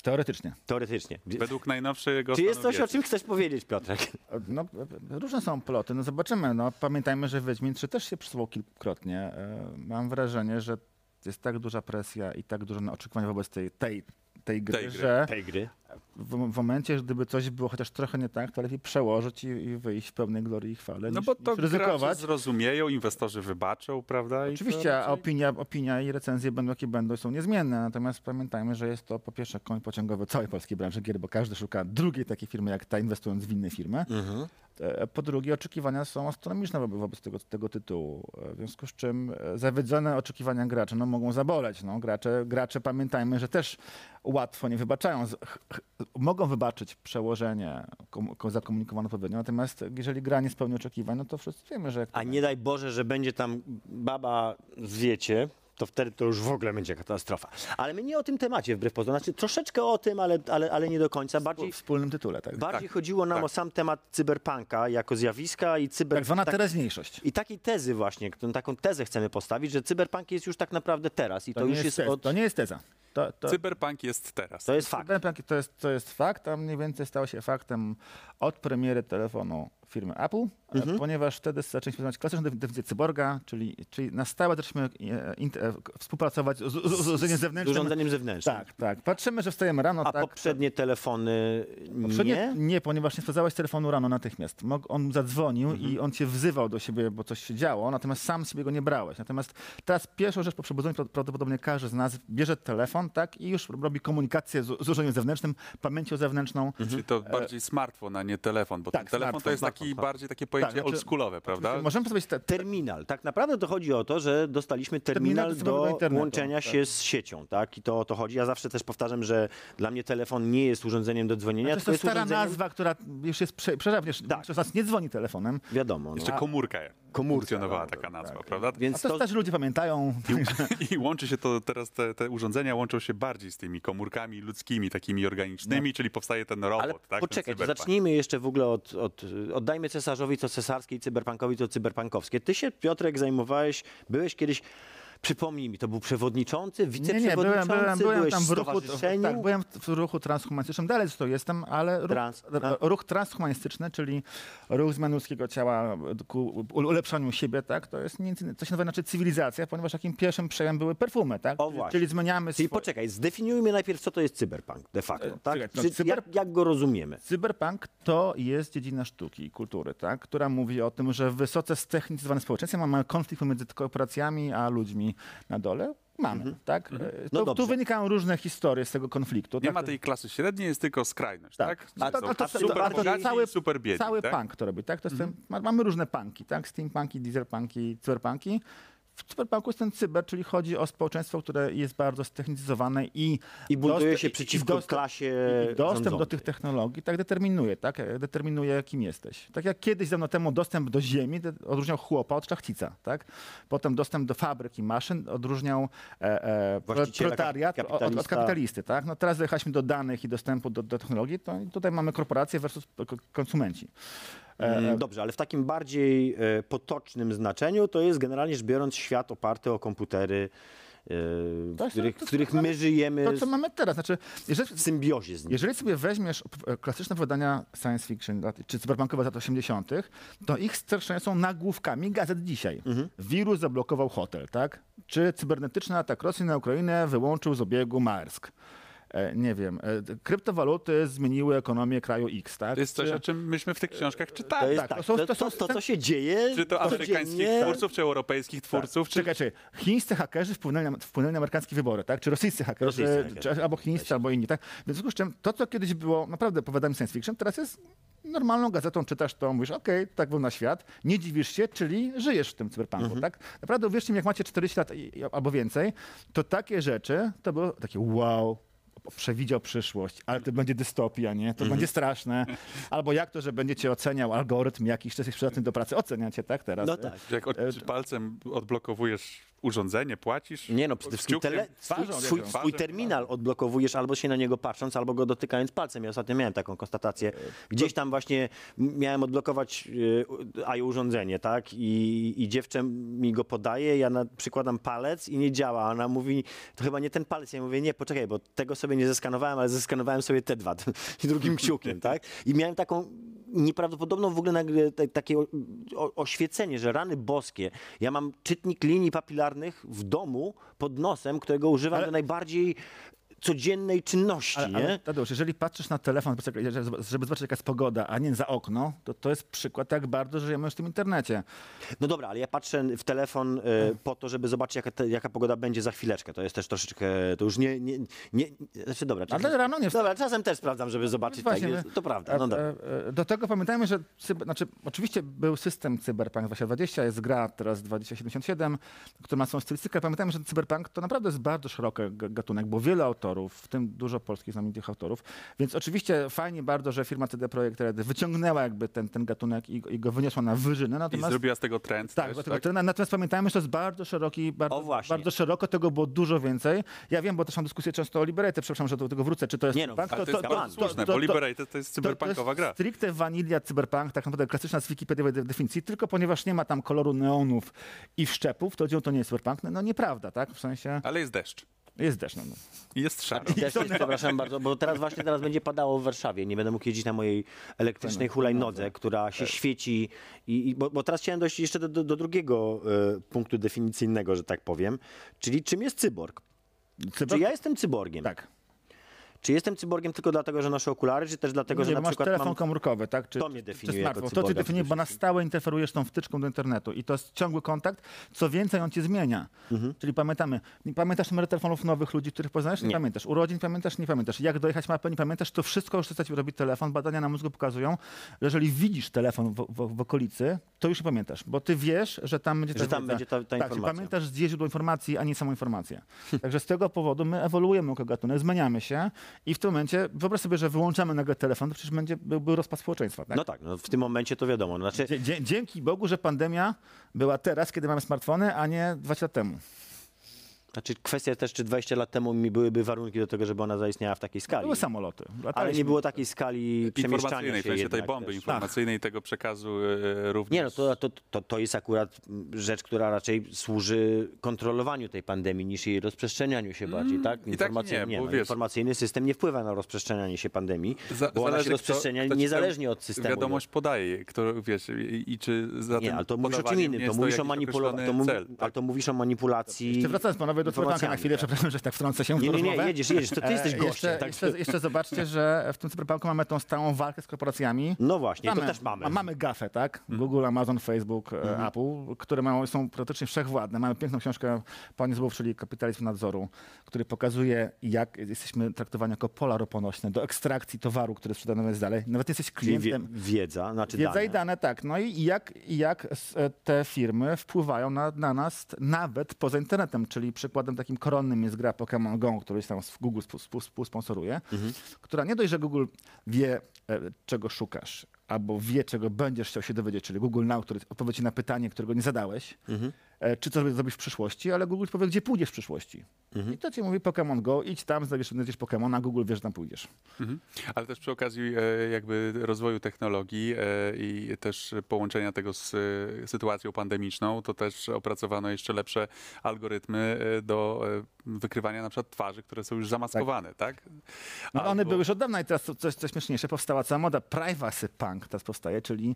Teoretycznie. Teoretycznie. Według najnowszego. Czy jest coś, o czym chcesz powiedzieć, Piotrek? No, różne są ploty. No zobaczymy. No, pamiętajmy, że Wiedźmin trzy też się przesuwał kilkukrotnie. Mam wrażenie, że jest tak duża presja i tak dużo oczekiwań wobec tej, tej, tej gry, tej gry, że tej gry. W, w momencie, gdyby coś było chociaż trochę nie tak, to lepiej przełożyć i, i wyjść w pełnej glorii i chwale. No niż, bo to gracze zrozumieją, inwestorzy wybaczą, prawda? Oczywiście, a opinia, opinia i recenzje będą jakie będą i są niezmienne. Natomiast pamiętajmy, że jest to po pierwsze koń pociągowy całej polskiej branży gier, bo każdy szuka drugiej takiej firmy jak ta, inwestując w inne firmy. Mhm. Po drugie, oczekiwania są astronomiczne wobec, wobec tego, tego tytułu. W związku z czym zawydzone oczekiwania graczy no, mogą zaboleć. No, gracze, gracze pamiętajmy, że też łatwo nie wybaczają. Z, Mogą wybaczyć przełożenie kom, kom, zakomunikowane odpowiednio, natomiast jeżeli gra nie spełni oczekiwań, no to wszyscy wiemy, że... Jak A nie daj Boże, że będzie tam baba z wiecie, to wtedy to już w ogóle będzie katastrofa. Ale my nie o tym temacie wbrew pozorom. Znaczy troszeczkę o tym, ale, ale, ale nie do końca. Bardziej, w wspólnym tytule, tak. Bardziej tak, chodziło nam tak. o sam temat cyberpunka jako zjawiska i cyber... Tak zwana tak, teraźniejszość. I takiej tezy właśnie, taką tezę chcemy postawić, że cyberpunk jest już tak naprawdę teraz. I to, to już jest, jest od... To nie jest teza. To, to, Cyberpunk jest teraz. To jest fakt. Cyberpunk to jest, to jest fakt, a mniej więcej stało się faktem od premiery telefonu firmy Apple, mhm. ponieważ wtedy zaczęliśmy znać klasyczną definicję cyborga, czyli, czyli na stałe zaczęliśmy współpracować z, z, z urządzeniem zewnętrznym. Z urządzeniem zewnętrznym. Tak, tak. Patrzymy, że wstajemy rano. A tak, poprzednie tak. telefony poprzednie, nie? Nie, ponieważ nie wskazałeś telefonu rano natychmiast. On zadzwonił mhm. i on cię wzywał do siebie, bo coś się działo, natomiast sam sobie go nie brałeś. Natomiast teraz pierwszą rzecz po przebudzeniu prawdopodobnie każdy z nas bierze telefon tak i już robi komunikację z, z urządzeniem zewnętrznym, pamięcią zewnętrzną. Mhm. Czyli to bardziej smartfon, a nie telefon, bo tak, ten telefon to jest taki I bardziej takie pojęcie tak, oldschoolowe, prawda? Możemy sobie te... Terminal. Tak naprawdę to chodzi o to, że dostaliśmy terminal, terminal do, do łączenia tak. się z siecią, tak? I to o to chodzi. Ja zawsze też powtarzam, że dla mnie telefon nie jest urządzeniem do dzwonienia. Znaczy, to jest stara urządzeniem... nazwa, która już jest prze... przerzadnie. Tak. Nas nie dzwoni telefonem. Wiadomo. No. Jeszcze komórka funkcjonowała no, taka nazwa, tak. prawda? Więc to, to też ludzie pamiętają. I, i łączy się to teraz, te, te urządzenia łączą się bardziej z tymi komórkami ludzkimi, takimi organicznymi, no. czyli powstaje ten robot. Ale tak? poczekaj, zacznijmy jeszcze w ogóle od, od, od dajmy cesarzowi co cesarskie i cyberpunkowi co cyberpunkowskie. Ty się, Piotrek, zajmowałeś, byłeś kiedyś, przypomnij mi, to był przewodniczący, wiceprzewodniczący, nie, nie, byłem, byłem, byłem byłeś tam w stowarzyszeniu? Ruchu, tak, byłem w ruchu transhumanistycznym, dalej to jestem, ale ruch, Trans, tak. ruch transhumanistyczny, czyli ruch zmian ludzkiego ciała ku ulepszaniu siebie, tak, to jest między innymi, co się nazywa znaczy cywilizacja, ponieważ takim pierwszym przejem były perfumy, tak? O właśnie. Czyli zmieniamy swoje... Czyli poczekaj, zdefiniujmy najpierw, co to jest cyberpunk de facto, tak? No, Czy, cyber... jak, jak go rozumiemy? Cyberpunk to jest dziedzina sztuki i kultury, tak, która mówi o tym, że wysoce ztechnicyzowane społeczeństwo mamy konflikt pomiędzy korporacjami a ludźmi na dole. Mamy, mm-hmm. tak? Mm-hmm. No tu, tu wynikają różne historie z tego konfliktu. Nie tak? ma tej klasy średniej, jest tylko skrajność, tak? tak? To, to, to, super to, to, cały, super biedni, cały tak? punk to robi, tak? To jest mm-hmm. ten, mamy różne punki, tak? Steampunki, dieselpunki, cyberpunki. W cyberpunku jest ten cyber, czyli chodzi o społeczeństwo, które jest bardzo ztechnicyzowane i... I buntuje się przeciwko dostęp, klasie i dostęp rządzącej. Do tych technologii tak determinuje, tak? Determinuje, kim jesteś. Tak jak kiedyś dawno temu dostęp do ziemi odróżniał chłopa od szlachcica, tak? Potem dostęp do fabryk i maszyn odróżniał e, e, proletariat od, od kapitalisty, tak? No teraz dojechaliśmy do danych i dostępu do, do technologii, to tutaj mamy korporacje versus konsumenci. Dobrze, ale w takim bardziej potocznym znaczeniu to jest generalnie rzecz biorąc świat oparty o komputery, w to, których, to, to, w których my mamy, żyjemy. To, co mamy teraz. Znaczy, jeżeli, w symbiozie z nimi. Jeżeli sobie weźmiesz klasyczne wydania science fiction czy cyberpunkowe z lat osiemdziesiątych, to ich streszczenia są nagłówkami gazet dzisiaj. Mhm. Wirus zablokował hotel, tak? Czy cybernetyczny atak Rosji na Ukrainę wyłączył z obiegu Maersk. Nie wiem, kryptowaluty zmieniły ekonomię kraju X, tak? To jest coś, czy... o czym myśmy w tych książkach czytali. To jest tak, tak. To, są, to, to, są... to, to, co się dzieje... Czy to amerykańskich to twórców, czy europejskich tak. twórców, czy... Czekaj, czy chińscy hakerzy wpłynęli na, wpłynęli na amerykańskie wybory, tak? Czy rosyjscy hakerzy, rosyjscy hakerzy. Czy, albo chińscy, albo inni, tak? W związku z czym to, co kiedyś było naprawdę opowiadami science fiction, teraz jest normalną gazetą, czytasz to, mówisz, okej, okay, tak wygląda świat, nie dziwisz się, czyli żyjesz w tym cyberpunku, mhm. tak? Naprawdę uwierzcie mi, jak macie czterdzieści lat i, albo więcej, to takie rzeczy, to było takie wow, przewidział przyszłość, ale to będzie dystopia, nie? To mm-hmm. będzie straszne. Albo jak to, że będzie cię oceniał algorytm jakiś, czy jesteś przydatny do pracy, ocenia cię, tak? Teraz. No tak. Jak od, palcem odblokowujesz urządzenie, płacisz? Nie no, przede wszystkim tele, twarzą, swój, swój, swój terminal odblokowujesz albo się na niego patrząc, albo go dotykając palcem. Ja ostatnio miałem taką konstatację. Gdzieś tam właśnie miałem odblokować a urządzenie, tak? I, i dziewczę mi go podaje, ja na, przykładam palec i nie działa. Ona mówi, to chyba nie ten palec. Ja mówię, nie, poczekaj, bo tego sobie nie zeskanowałem, ale zeskanowałem sobie te dwa i drugim kciukiem, tak? I miałem taką nieprawdopodobną w ogóle nagle takie oświecenie, że rany boskie. Ja mam czytnik linii papilarnych w domu pod nosem, którego używam ale... do najbardziej codziennej czynności. Ale, nie? Ale, Tadeusz, jeżeli patrzysz na telefon, żeby zobaczyć, jaka jest pogoda, a nie za okno, to to jest przykład, jak bardzo żyjemy już w tym internecie. No dobra, ale ja patrzę w telefon y, hmm. po to, żeby zobaczyć, jaka, te, jaka pogoda będzie za chwileczkę. To jest też troszeczkę, to już nie... nie, nie znaczy, dobra, czasem, ale rano nie... Dobra, czasem też sprawdzam, żeby zobaczyć. No właśnie, tak, to prawda. No dobra. Do tego pamiętajmy, że... Cyber, znaczy, oczywiście był system Cyberpunk dwa tysiące dwadzieścia, jest gra teraz dwa tysiące siedemdziesiąt siedem, która ma swoją stylistykę. Pamiętajmy, że Cyberpunk to naprawdę jest bardzo szeroki gatunek, bo wiele autorów w tym dużo polskich znamienitych autorów. Więc oczywiście fajnie bardzo, że firma C D Projekt Red wyciągnęła jakby ten, ten gatunek i, i go wyniosła na wyżynę. Natomiast, I zrobiła z tego trend. Tak, też, tego tak? Trend, natomiast pamiętajmy, że to jest bardzo szeroki, bardzo, bardzo szeroko, tego było dużo więcej. Ja wiem, bo też mam dyskusję często o Liberated, przepraszam, że do tego wrócę, czy to jest... Nie no, to, to, to, to jest to, słuszne, to, bo Liberated to jest cyberpunkowa to, to jest gra. Stricte wanilia cyberpunk, tak naprawdę klasyczna z Wikipedii definicji, tylko ponieważ nie ma tam koloru neonów i wszczepów, to to nie jest cyberpunk. No nieprawda, tak? W sensie... Ale jest deszcz. Jest deszcz. No. Jest szaro. Deszcz jest, przepraszam bardzo, bo teraz właśnie teraz będzie padało w Warszawie. Nie będę mógł jeździć na mojej elektrycznej hulajnodze, która się świeci. I, i, bo, bo teraz chciałem dojść jeszcze do, do, do drugiego y, punktu definicyjnego, że tak powiem. Czyli czym jest cyborg? cyborg? Czy ja jestem cyborgiem? Tak. Czy jestem cyborgiem tylko dlatego, że noszę okulary, czy też dlatego, nie, że na masz przykład telefon mam... komórkowy, tak? Czy, to mnie definiuje czy jako To cię definiuje, bo na stałe interferujesz tą wtyczką do internetu i to jest ciągły kontakt. Co więcej, on cię zmienia. Mhm. Czyli pamiętamy, nie pamiętasz numery telefonów nowych ludzi, których poznajesz? Nie, nie pamiętasz. Urodzin pamiętasz? Nie pamiętasz. Jak dojechać mapę? Nie pamiętasz. To wszystko już ci robi telefon. Badania na mózgu pokazują, że jeżeli widzisz telefon w, w, w okolicy, to już nie pamiętasz, bo ty wiesz, że tam będzie ta, że tam będzie ta, ta tak, informacja. Pamiętasz gdzie źródło informacji, a nie samą informację. Także z tego powodu my ewoluujemy jako gatunek, zmieniamy się. I w tym momencie, wyobraź sobie, że wyłączamy nagle telefon, to przecież będzie był, był rozpad społeczeństwa. Tak? No tak, no w tym momencie to wiadomo. Znaczy... Dzie- dzięki Bogu, że pandemia była teraz, kiedy mamy smartfony, a nie dwadzieścia lat temu. Znaczy kwestia też, czy dwadzieścia lat temu mi byłyby warunki do tego, żeby ona zaistniała w takiej skali. Były samoloty. Lataliśmy. Ale nie było takiej skali przemieszczania się. W sensie tej bomby też. Informacyjnej, tak. Tego przekazu e, również. Nie, no to, to, to, to jest akurat rzecz, która raczej służy kontrolowaniu tej pandemii niż jej rozprzestrzenianiu się bardziej. Mm, tak? Informacyjny, tak nie, nie, bo no, wiesz, informacyjny system nie wpływa na rozprzestrzenianie się pandemii, za, bo ona się rozprzestrzenia kto, niezależnie od systemu. Wiadomość podaje, kto, wiesz, i, i czy za nie, tym ale to mówisz o czym innym, to mówisz o manipulacji. Ale to mówisz o manipulacji. Jeszcze wracając panowie do cyberpunka na chwilę, tak. Przepraszam, że tak wtrącę się w nie, nie, nie, jedziesz, jedziesz, to ty jesteś gościem. Jeszcze, tak. jeszcze, jeszcze zobaczcie, że w tym cyberpunku mamy tą stałą walkę z korporacjami. No właśnie, mamy, to też mamy. Mamy gafę, tak? Google, Amazon, Facebook, mhm. Apple, które mają, są praktycznie wszechwładne. Mamy piękną książkę pani Złów, czyli Kapitalizm nadzoru, który pokazuje, jak jesteśmy traktowani jako pola roponośne do ekstrakcji towaru, który sprzedany jest dalej. Nawet jesteś klientem. Czyli wiedza, znaczy wiedza dane. I dane, tak. No i jak, jak te firmy wpływają na, na nas nawet poza internetem, czyli przykładem takim koronnym jest gra Pokémon Go, który tam Google współsponsoruje, mhm. która nie dość, że Google wie, e, czego szukasz, albo wie, czego będziesz chciał się dowiedzieć, czyli Google Now, który odpowie ci na pytanie, którego nie zadałeś, mhm. e, czy co zrobisz w przyszłości, ale Google powie, gdzie pójdziesz w przyszłości. Mhm. I to ci mówi Pokémon Go, idź tam, znajdziesz, znajdziesz Pokémona, Google wie, że tam pójdziesz. Mhm. Ale też przy okazji e, jakby rozwoju technologii e, i też połączenia tego z e, sytuacją pandemiczną, to też opracowano jeszcze lepsze algorytmy e, do e, wykrywania na przykład twarzy, które są już zamaskowane, tak? tak? No albo... One były już od dawna i teraz coś, coś śmieszniejsze, powstała cała moda privacy punk, teraz powstaje, czyli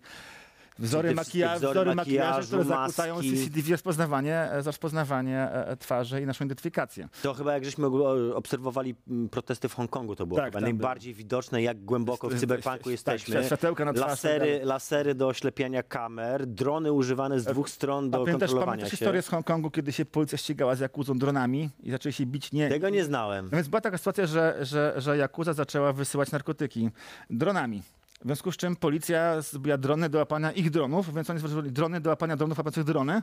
wzory, makijaż, wzory, wzory makijażu, które zakłócają C C T V rozpoznawanie, rozpoznawanie twarzy i naszą identyfikację. To chyba jak żeśmy obserwowali protesty w Hongkongu, to było tak, chyba najbardziej było. widoczne, jak głęboko w cyberpunku jesteśmy. Światełka na twarzy, lasery, lasery do oślepiania kamer, drony używane z dwóch stron do kontrolowania się. Pamiętasz historię z Hongkongu, kiedy się policja ścigała z Jakuzą dronami i zaczęli się bić? Nie. Tego nie znałem. No więc była taka sytuacja, że, że, że Jakuza zaczęła wysyłać narkotyki dronami. W związku z czym policja zbiła drony do łapania ich dronów, więc oni stworzyli drony do łapania dronów łapiących drony.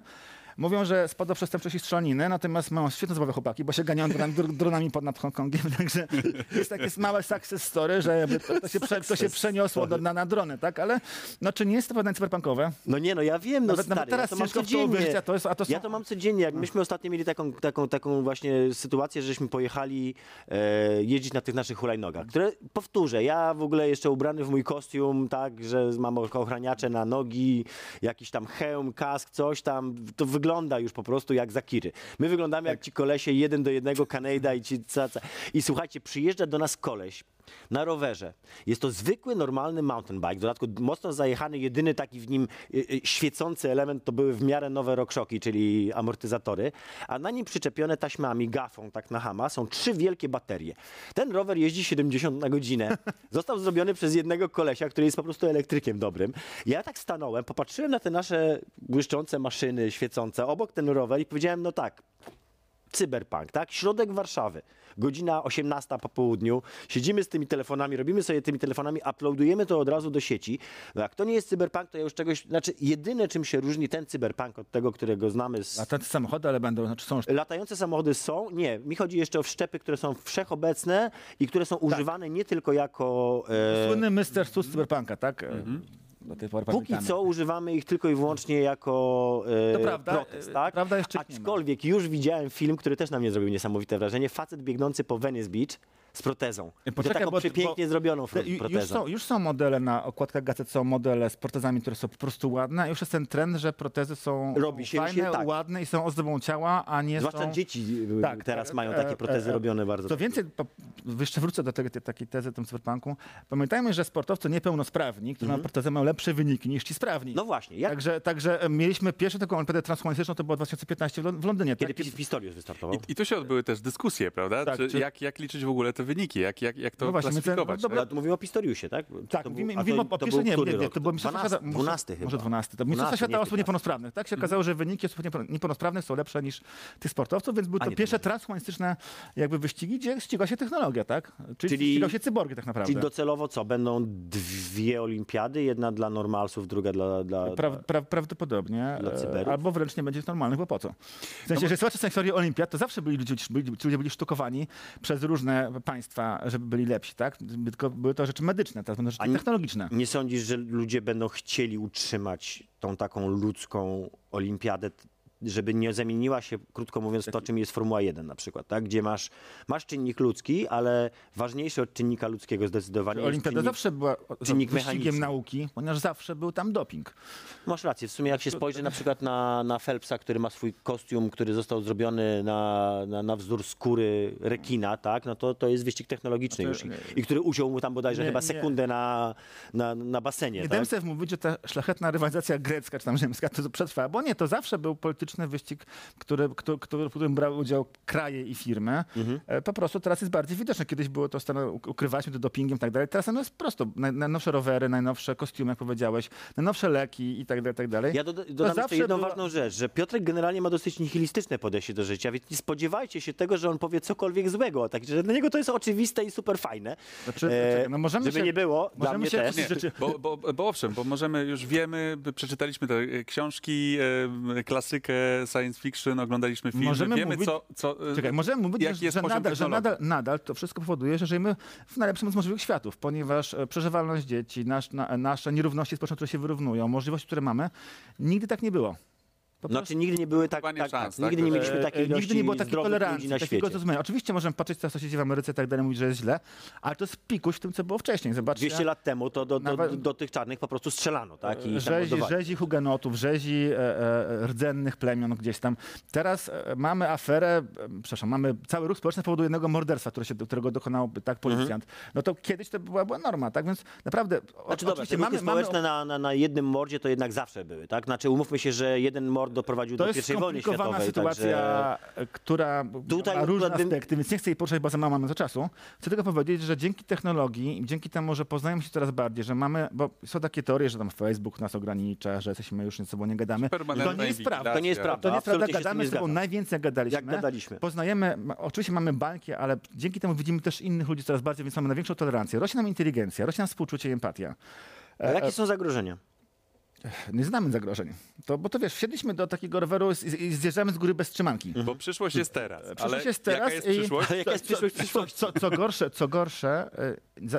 Mówią, że spada przestępczość i strzelaniny, natomiast mają świetne zabawy chłopaki, bo się ganiają dronami, dronami pod nad Hongkongiem, także jest takie małe success story, że to, to, się, prze, to się przeniosło do, na, na drony, tak? Ale no, czy nie jest to badanie cyberpunkowe? No nie, no ja wiem, no nawet, stary, nawet teraz ja to mam codziennie. To jest, a to są... Ja to mam codziennie, jak myśmy ostatnio mieli taką, taką, taką właśnie sytuację, żeśmy pojechali e, jeździć na tych naszych hulajnogach, które, powtórzę, ja w ogóle jeszcze ubrany w mój kostium, tak, że mam ochraniacze na nogi, jakiś tam hełm, kask, coś tam, to wygląda Wygląda już po prostu jak Zakiry. My wyglądamy tak. jak ci kolesie jeden do jednego, Kanejda i ci caca. I słuchajcie, przyjeżdża do nas koleś na rowerze. Jest to zwykły, normalny mountain bike. W dodatku mocno zajechany, jedyny taki w nim y, y, świecący element to były w miarę nowe rockshoki, czyli amortyzatory, a na nim przyczepione taśmami, gafą, tak na hama, są trzy wielkie baterie. Ten rower jeździ siedemdziesiąt na godzinę. Został zrobiony przez jednego kolesia, który jest po prostu elektrykiem dobrym. Ja tak stanąłem, popatrzyłem na te nasze błyszczące maszyny świecące, obok ten rower i powiedziałem, no tak, cyberpunk, tak? Środek Warszawy, godzina osiemnasta po południu, siedzimy z tymi telefonami, robimy sobie tymi telefonami, uploadujemy to od razu do sieci. No jak to nie jest cyberpunk, to ja już czegoś, znaczy jedyne czym się różni ten cyberpunk od tego, którego znamy z... Latające samochody, ale będą, znaczy są... Latające samochody są, nie, mi chodzi jeszcze o wszczepy, które są wszechobecne i które są tak. używane nie tylko jako... E... Słynny mister Sus cyberpunka, tak? Mhm. Póki co używamy ich tylko i wyłącznie jako e, to prawda, protest, tak? Prawda jeszcze aczkolwiek nie ma. Już widziałem film, który też na mnie zrobił niesamowite wrażenie. Facet biegnący po Venice Beach z protezą. Poczekaj, taką bo, przepięknie bo, zrobioną protezą. Już są, już są modele na okładkach gazet, są modele z protezami, które są po prostu ładne. Już jest ten trend, że protezy są Robi się fajne, się, tak. ładne i są ozdobą ciała, a nie zwłaszcza są... Zwłaszcza dzieci tak, teraz e, mają takie protzy e, e, robione bardzo. To więcej, po, jeszcze wrócę do tej, tej takiej tezy, tym cyberpunku. Pamiętajmy, że sportowcy niepełnosprawni, którzy mhm. mają protezę, mają lepsze wyniki niż ci sprawni. No właśnie. Jak... Także, także mieliśmy pierwszą taką olimpiadę transhumanistyczną, to było dwa tysiące piętnaście w Londynie. Kiedy tak? Pistorius wystartował. I, I tu się odbyły też dyskusje, prawda? Tak, czy, czy... Jak, jak liczyć w ogóle te wyniki, jak, jak, jak to no właśnie, klasyfikować. No dobra, mówimy o Pistoriusie, tak? Tak, mówimy o Pistoriusie, nie, nie, nie, to było dwunasty, może dwunasty, to Mistrzostwa Świata Osób Niepełnosprawnych, tak? Się mm. okazało, że wyniki osób niepełnosprawnych są lepsze niż tych sportowców, więc były to pierwsze transhumanistyczne jakby wyścigi, gdzie ściga się technologia, tak? Czyli, czyli ściga się cyborgi tak naprawdę. Czyli docelowo co? Będą dwie olimpiady, jedna dla normalsów, druga dla... dla pra, pra, prawdopodobnie, dla albo wręcz nie będzie normalnych, bo po co? W sensie, no, że słuchacie historii olimpiad, to zawsze byli ludzie, byli, ludzie byli sztukowani przez różne państwa, żeby byli lepsi, tak? Tylko były to rzeczy medyczne, teraz będą rzeczy A technologiczne. Nie sądzisz, że ludzie będą chcieli utrzymać tą taką ludzką olimpiadę, żeby nie zamieniła się, krótko mówiąc, to czym jest Formuła jeden na przykład, tak? Gdzie masz, masz czynnik ludzki, ale ważniejszy od czynnika ludzkiego zdecydowanie jest olimpiada czynnik, zawsze była czynnik wyścigiem nauki, ponieważ zawsze był tam doping. Masz rację. W sumie jak się spojrzy na przykład na, na Phelpsa, który ma swój kostium, który został zrobiony na, na, na wzór skóry rekina, tak? No to, to jest wyścig technologiczny no już i, i który uciął mu tam bodajże nie, chyba sekundę nie. na, na, na basenie. Nie tak? dałem sobie mówić, że ta szlachetna rywalizacja grecka czy tam rzymska to przetrwała, bo nie, to zawsze był polityczny fantastyczny wyścig, który, który, który, w którym brały udział kraje i firmy, mhm. po prostu teraz jest bardziej widoczne. Kiedyś było to, ukrywaliśmy to dopingiem i tak dalej, teraz ono jest prosto. Naj, najnowsze rowery, najnowsze kostiumy, jak powiedziałeś, najnowsze leki i tak dalej, i tak dalej. Ja do, dodam jeszcze jedną była... ważną rzecz, że Piotrek generalnie ma dosyć nihilistyczne podejście do życia, więc nie spodziewajcie się tego, że on powie cokolwiek złego, tak, że dla niego to jest oczywiste i super fajne. Znaczy, e, czeka, no możemy żeby się, nie było, możemy dla mnie się też. Nie, bo, bo, bo owszem, bo możemy, już wiemy, przeczytaliśmy te książki, e, klasykę science fiction, oglądaliśmy filmy, możemy wiemy mówić, co, co czekaj, możemy mówić, jaki że, jest że, nadal, że nadal, nadal to wszystko powoduje, że żyjemy w najlepszym z możliwych światów, ponieważ przeżywalność dzieci, nasz, na, nasze nierówności społeczne, które się wyrównują, możliwości, które mamy, nigdy tak nie było. Znaczy no, nigdy nie były tak, tak, szans, tak, tak nigdy tak, nie mieliśmy takiej ilości nigdy nie było takiej tolerancji, na świecie. Oczywiście możemy patrzeć teraz, co się dzieje w Ameryce i tak dalej, mówić, że jest źle, ale to jest pikuś w tym, co było wcześniej. Zobaczcie, dwieście lat temu to do, do, do, do tych czarnych po prostu strzelano. Tak? I rzezi, rzezi hugenotów, rzezi e, e, rdzennych plemion gdzieś tam. Teraz mamy aferę, e, przepraszam, mamy cały ruch społeczny z powodu jednego morderstwa, które się, którego dokonał tak, policjant. Mhm. No to kiedyś to była, była norma, tak? Więc naprawdę... O, znaczy, dobra, te mamy, społeczne mamy... Na, na, na jednym mordzie to jednak zawsze były, tak? Znaczy umówmy się, że jeden mord doprowadził to do pierwszej wojny światowej. To jest sytuacja, także... która tutaj ma różne bym... aspekty, więc nie chcę jej poruszać, bo za mało mamy czasu. Chcę tylko powiedzieć, że dzięki technologii, dzięki temu, że poznajemy się coraz bardziej, że mamy, bo są takie teorie, że tam Facebook nas ogranicza, że jesteśmy już nic sobą nie gadamy. To nie jest prawda. To nie jest prawda. To nie jest prawda. Gadamy z sobą najwięcej, gadaliśmy. Jak gadaliśmy. Poznajemy, oczywiście mamy bańki, ale dzięki temu widzimy też innych ludzi coraz bardziej, więc mamy największą tolerancję. Rośnie nam inteligencja, rośnie nam współczucie i empatia. A jakie są zagrożenia? Nie znamy zagrożeń, to, bo to wiesz, wsiedliśmy do takiego roweru i, i zjeżdżamy z góry bez trzymanki. Bo przyszłość jest teraz. Przyszłość ale jest teraz jaka jest przyszłość? I, jaka jest przyszłość? Co, co, co gorsze, co gorsze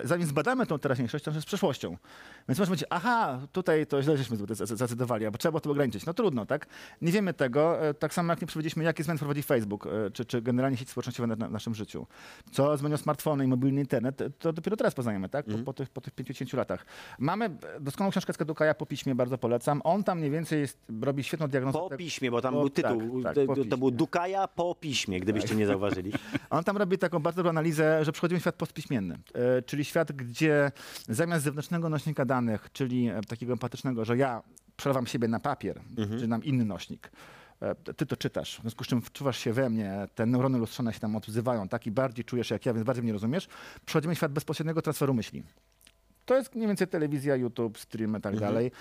zanim zbadamy tą teraźniejszość, to już jest przyszłością. Więc możemy powiedzieć, aha, tutaj to źle żeśmy zdecydowali, albo trzeba było to ograniczyć. No trudno, tak? Nie wiemy tego, tak samo jak nie przewidzieliśmy, jakie zmiany prowadzi Facebook, czy, czy generalnie sieć społecznościowa w naszym życiu. Co zmienią smartfony i mobilny internet, to dopiero teraz poznajemy, tak? Po, po tych, po tych pięćdziesięciu łulatach. Mamy doskonałą książkę z Kadukaja po piśmie, bardzo polecam. On tam mniej więcej jest, robi świetną diagnozę. Po piśmie, bo tam po, był tytuł. Tak, tak, to piśmie. Był Dukaja po piśmie, gdybyście tak. nie zauważyli. On tam robi taką bardzo dobrą analizę, że przechodzimy w świat postpiśmienny, e, czyli świat, gdzie zamiast zewnętrznego nośnika danych, czyli takiego empatycznego, że ja przelewam siebie na papier, mhm. czy nam inny nośnik, ty to czytasz, w związku z czym wczuwasz się we mnie, te neurony lustrzane się tam odzywają, tak i bardziej czujesz jak ja, więc bardziej mnie rozumiesz, przechodzimy w świat bezpośredniego transferu myśli. To jest mniej więcej telewizja, YouTube, stream i tak mhm. dalej.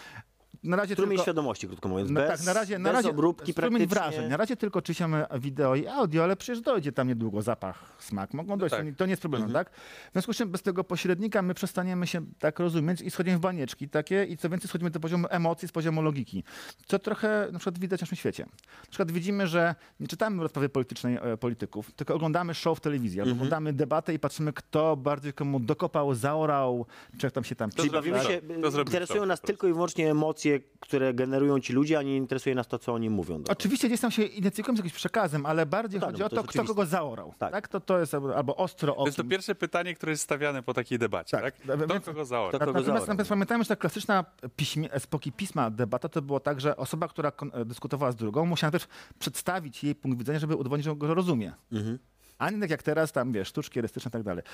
Na razie strumień tylko, świadomości, krótko mówiąc, bez, tak, na razie, na bez razie, obróbki praktycznie. Wrażeń. Na razie tylko czytamy wideo i audio, ale przecież dojdzie tam niedługo zapach, smak, mogą dojść, no tak. to nie jest problemem, mhm. tak? W związku z czym bez tego pośrednika my przestaniemy się tak rozumieć i schodzimy w banieczki takie i co więcej schodzimy do poziomu emocji, z poziomu logiki, co trochę na przykład widać w naszym świecie. Na przykład widzimy, że nie czytamy rozprawy politycznej e, polityków, tylko oglądamy show w telewizji, mhm. oglądamy debatę i patrzymy, kto bardziej komu dokopał, zaorał, czy tam się tam... Czyli bawimy się, interesują nas tylko i wyłącznie emocje, które generują ci ludzie, a nie interesuje nas to, co oni mówią. Oczywiście gdzieś tam się identyfikujemy z jakimś przekazem, ale bardziej tak, chodzi no, o to, kto oczywiste. Kogo zaorał. Tak. Tak? To, to jest albo ostro okiem. To jest to pierwsze pytanie, które jest stawiane po takiej debacie. Tak. Tak? Kto kogo zaorał? Kto kogo natomiast, zaorał. Natomiast pamiętajmy, że ta klasyczna piśmie, epoki pisma debata to było tak, że osoba, która dyskutowała z drugą, musiała też przedstawić jej punkt widzenia, żeby udowodnić, że go rozumie. Mhm. A nie tak jak teraz, tam wiesz, sztuczki erystyczne i tak dalej.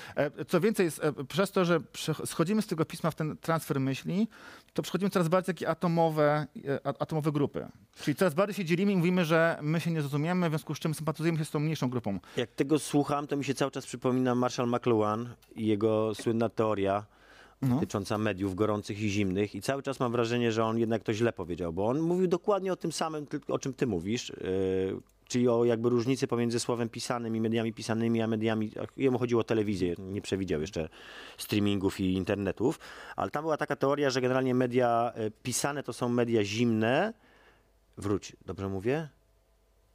Co więcej, jest, przez to, że schodzimy z tego pisma w ten transfer myśli, to przechodzimy coraz bardziej takie atomowe, atomowe grupy. Czyli coraz bardziej się dzielimy i mówimy, że my się nie zrozumiemy, w związku z czym sympatyzujemy się z tą mniejszą grupą. Jak tego słucham, to mi się cały czas przypomina Marshall McLuhan i jego słynna teoria no. dotycząca mediów gorących i zimnych. I cały czas mam wrażenie, że on jednak to źle powiedział, bo on mówił dokładnie o tym samym, o czym ty mówisz, yy, czyli o jakby różnicy pomiędzy słowem pisanym i mediami pisanymi, a mediami... Jemu chodziło o telewizję, nie przewidział jeszcze streamingów i internetów, ale tam była taka teoria, że generalnie media pisane to są media zimne. Wróć, dobrze mówię?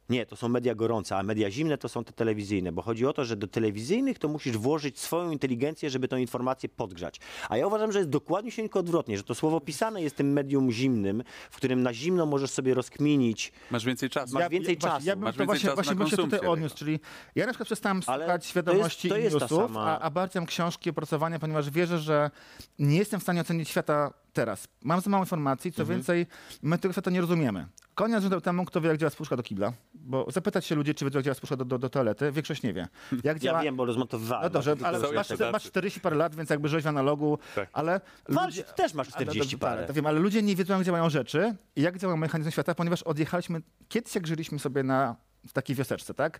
Nie, to są media gorące, a media zimne to są te telewizyjne, bo chodzi o to, że do telewizyjnych to musisz włożyć swoją inteligencję, żeby tę informację podgrzać. A ja uważam, że jest dokładnie się tylko odwrotnie, że to słowo pisane jest tym medium zimnym, w którym na zimno możesz sobie rozkminić. Masz więcej czasu. Masz więcej ja, czasu. Ja bym Masz to właśnie, właśnie bym się tutaj odniósł, czyli ja na przykład przestałem ale słuchać świadomości to jest, to jest newsów, sama... a, a bardziej książki, opracowania, ponieważ wierzę, że nie jestem w stanie ocenić świata teraz. Mam za mało informacji, co mhm. więcej, my tego świata nie rozumiemy. Konia zadał temu, kto wie, jak działa spuszka do kibla. Bo zapytać się ludzi, czy wiedzą, jak działa spuszka do, do, do toalety, większość nie wie. Jak działa... Ja wiem, bo rozmontowywałem. No dobrze, ale masz, masz czterdzieści parę lat, więc jakby żyłeś w analogu, tak. ale... Ludzie... Też masz czterdzieści ale, parę. Tak, wiem, ale ludzie nie wiedzą, jak działają rzeczy i jak działa mechanizm świata, ponieważ odjechaliśmy, kiedyś jak żyliśmy sobie na... w takiej wioseczce, tak?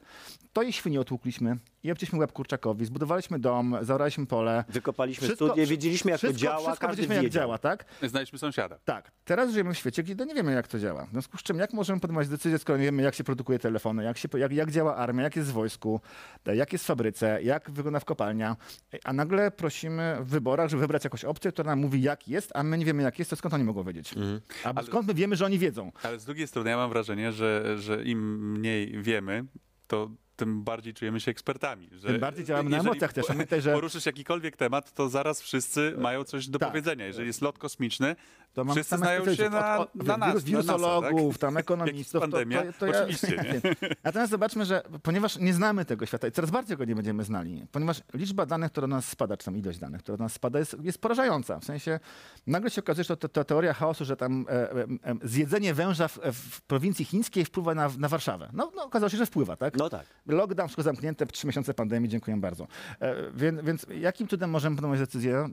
To i świnie otłukliśmy, i obcięliśmy łeb kurczakowi, zbudowaliśmy dom, zaoraliśmy pole. Wykopaliśmy wszystko, studię, wiedzieliśmy jak wszystko, to działa, wszystko każdy wiedział. jak działa, tak? Znaliśmy sąsiada. Tak. Teraz żyjemy w świecie, gdzie nie wiemy jak to działa. W związku z czym, jak możemy podejmować decyzję, skoro nie wiemy jak się produkuje telefony, jak, się, jak, jak działa armia, jak jest w wojsku, jak jest w fabryce, jak wygląda w kopalnia, a nagle prosimy w wyborach, żeby wybrać jakąś opcję, która nam mówi jak jest, a my nie wiemy jak jest, to skąd oni mogą wiedzieć? Mhm. A ale, skąd my wiemy, że oni wiedzą? Ale z drugiej strony ja mam wrażenie, że, że im mniej wiemy, to tym bardziej czujemy się ekspertami. Że tym bardziej działamy na emocjach też. Pamiętaj, że poruszysz jakikolwiek temat, to zaraz wszyscy mają coś do tak. powiedzenia. Jeżeli jest lot kosmiczny, to wszyscy znają się na, od, od, na nas. Wirusologów, tak? tam ekonomistów. To, to, to ja, oczywiście. Nie. Natomiast zobaczmy, że ponieważ nie znamy tego świata i coraz bardziej go nie będziemy znali, ponieważ liczba danych, która do nas spada, czy tam ilość danych, która do nas spada, jest, jest porażająca. W sensie nagle się okazuje, że to, to teoria chaosu, że tam e, e, e, zjedzenie węża w, w prowincji chińskiej wpływa na, na Warszawę. No, no okazało się, że wpływa, tak? No tak. Lockdown, wszystko zamknięte, trzy miesiące pandemii, dziękuję bardzo. E, więc, więc jakim cudem możemy podjąć decyzję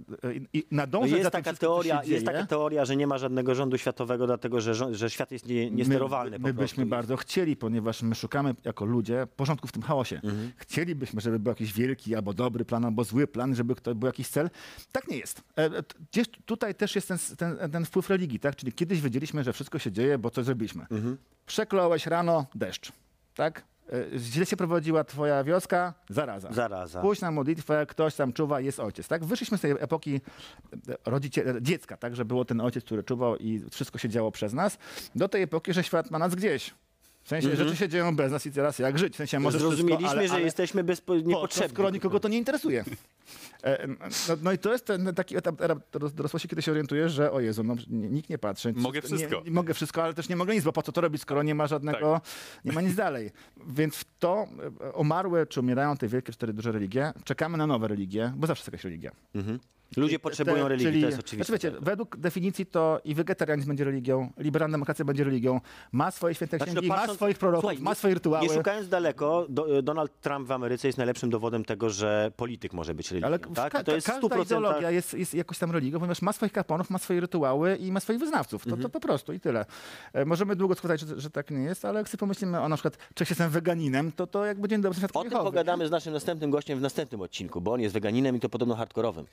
i nadążyć no jest za taka tym, teoria, Jest taka teoria, że nie ma żadnego rządu światowego, dlatego że, rząd, że świat jest nie, niesterowalny. My, my byśmy bardzo chcieli, ponieważ my szukamy jako ludzie porządku w tym chaosie. Mhm. Chcielibyśmy, żeby był jakiś wielki albo dobry plan, albo zły plan, żeby to był jakiś cel. Tak nie jest. E, gdzieś tutaj też jest ten, ten, ten wpływ religii, tak? Czyli kiedyś wiedzieliśmy, że wszystko się dzieje, bo coś zrobiliśmy. Mhm. Przekląłeś rano deszcz, tak? Źle się prowadziła twoja wioska, zaraza. zaraza. Pójdź na modlitwę, ktoś tam czuwa, jest ojciec. Tak? Wyszliśmy z tej epoki rodzicie, dziecka, tak? Że było ten ojciec, który czuwał i wszystko się działo przez nas, do tej epoki, że świat ma nas gdzieś. W sensie mm-hmm. rzeczy się dzieją bez nas i teraz jak żyć. W sensie, może zrozumieliśmy, wszystko, ale, ale że jesteśmy bezpo... niepotrzebni. Skoro nikogo to nie interesuje. E, no, no i to jest ten taki etap dorosłości, kiedy się orientujesz, że o Jezu, no, nikt nie patrzy. Mogę wszystko. Nie, nie mogę wszystko, ale też nie mogę nic, bo po co to robić, skoro nie ma żadnego, tak. nie ma nic dalej. Więc w to umarłe, czy umierają te wielkie, cztery duże religie, czekamy na nowe religie, bo zawsze jest jakaś religia. Mm-hmm. Ludzie potrzebują te, religii, czyli, to jest oczywiste. Znaczy wiecie, według definicji to i wegetarianizm będzie religią, liberalna demokracja będzie religią, ma swoje święte księgi, znaczy, no patrząc, ma swoich proroków, słuchaj, ma swoje rytuały. Nie szukając daleko, do, Donald Trump w Ameryce jest najlepszym dowodem tego, że polityk może być religią. Ale tak? ka to jest każda sto procent... ideologia jest, jest jakoś tam religią, ponieważ ma swoich kapłanów, ma swoje rytuały i ma swoich wyznawców. To, mhm. to, to po prostu i tyle. E, możemy długo składać, że, że tak nie jest, ale jak sobie pomyślimy o na przykład, czy jestem weganinem, to, to jakby dzień dobry. O tym pogadamy z naszym następnym gościem w następnym odcinku, bo on jest weganinem i to podobno hardkorowym.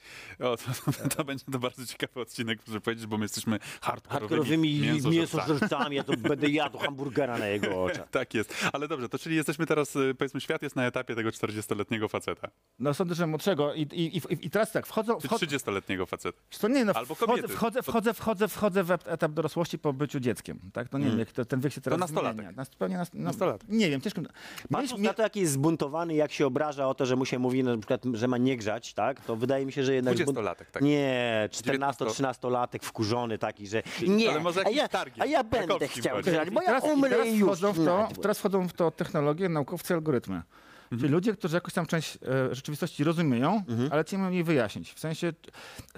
O, to, to, to będzie to bardzo ciekawy odcinek, muszę powiedzieć, bo my jesteśmy hardkorowymi mięsożercami. Ja to będę jadł hamburgera na jego oczach. Tak jest. Ale dobrze, to czyli jesteśmy teraz, powiedzmy, świat jest na etapie tego czterdziestoletniego faceta. No sądzę, że młodszego. I, i, i, i teraz tak, wchodzą... Wchodzę, trzydziestoletniego faceta. To nie, no, albo kobiety. Wchodzę, wchodzę, wchodzę, wchodzę w etap dorosłości po byciu dzieckiem. Tak? To nie hmm. wiem, jak to, ten wiek się teraz zmienia. To nastolatek. Na, pewnie nas, no, nastolatek. Nie wiem, ciężko... Patrząc na to, jaki jest zbuntowany, jak się obraża o to, że mu się mówi, na przykład, że ma nie grzać, tak? To wydaje mi się, że jednak... dwudziestolatek, tak. Nie, czternasto-trzynastolatek wkurzony taki, że nie, ale może a, ja, a ja będę chciał grać, bo ja umrę i już. Wchodzą w to, teraz wchodzą w to technologie, naukowcy, algorytmy. Mhm. Czyli ludzie, którzy jakąś tam część e, rzeczywistości rozumieją, mhm. ale nie mają jej wyjaśnić. W sensie,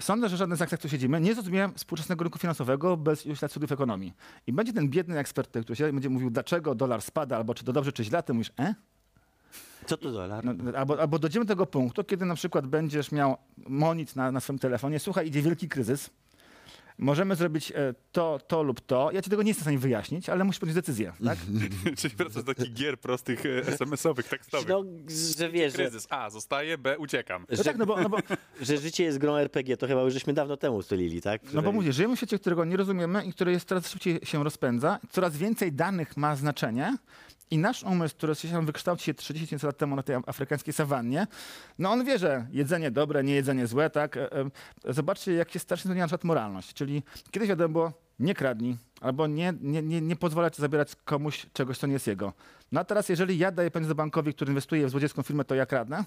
sądzę, że żaden z nas, jak tu siedzimy, nie zrozumie współczesnego rynku finansowego bez już lat studiów ekonomii. I będzie ten biedny ekspert, który się będzie mówił, dlaczego dolar spada, albo czy to dobrze, czy źle, ty mówisz, e? Co to dolar? No, albo, albo dojdziemy do tego punktu, kiedy na przykład będziesz miał monit na, na swoim telefonie, słuchaj, idzie wielki kryzys, możemy zrobić to, to lub to. Ja ci tego nie jestem w stanie wyjaśnić, ale musisz podjąć decyzję, tak? Czyli wracasz do takich gier prostych es em esowych, tekstowych. No, że wiesz, kryzys. A, zostaję, B, uciekam. Że, no tak, no bo, no bo... że życie jest grą er pe gie, to chyba już żeśmy dawno temu ustalili, tak? Które... No bo mówię, żyjemy w świecie, którego nie rozumiemy i który jest coraz szybciej się rozpędza, coraz więcej danych ma znaczenie. I nasz umysł, który się wykształcił trzydzieści tysięcy lat temu na tej afrykańskiej sawannie, no on wie, że jedzenie dobre, nie jedzenie złe, tak? Zobaczcie, jak się strasznie zmienia na przykład moralność. Czyli kiedyś wiadomo było, nie kradnij, albo nie, nie, nie, nie pozwalać zabierać komuś czegoś, co nie jest jego. No a teraz, jeżeli ja daję pieniądze bankowi, który inwestuje w złodziejską firmę, to ja kradnę.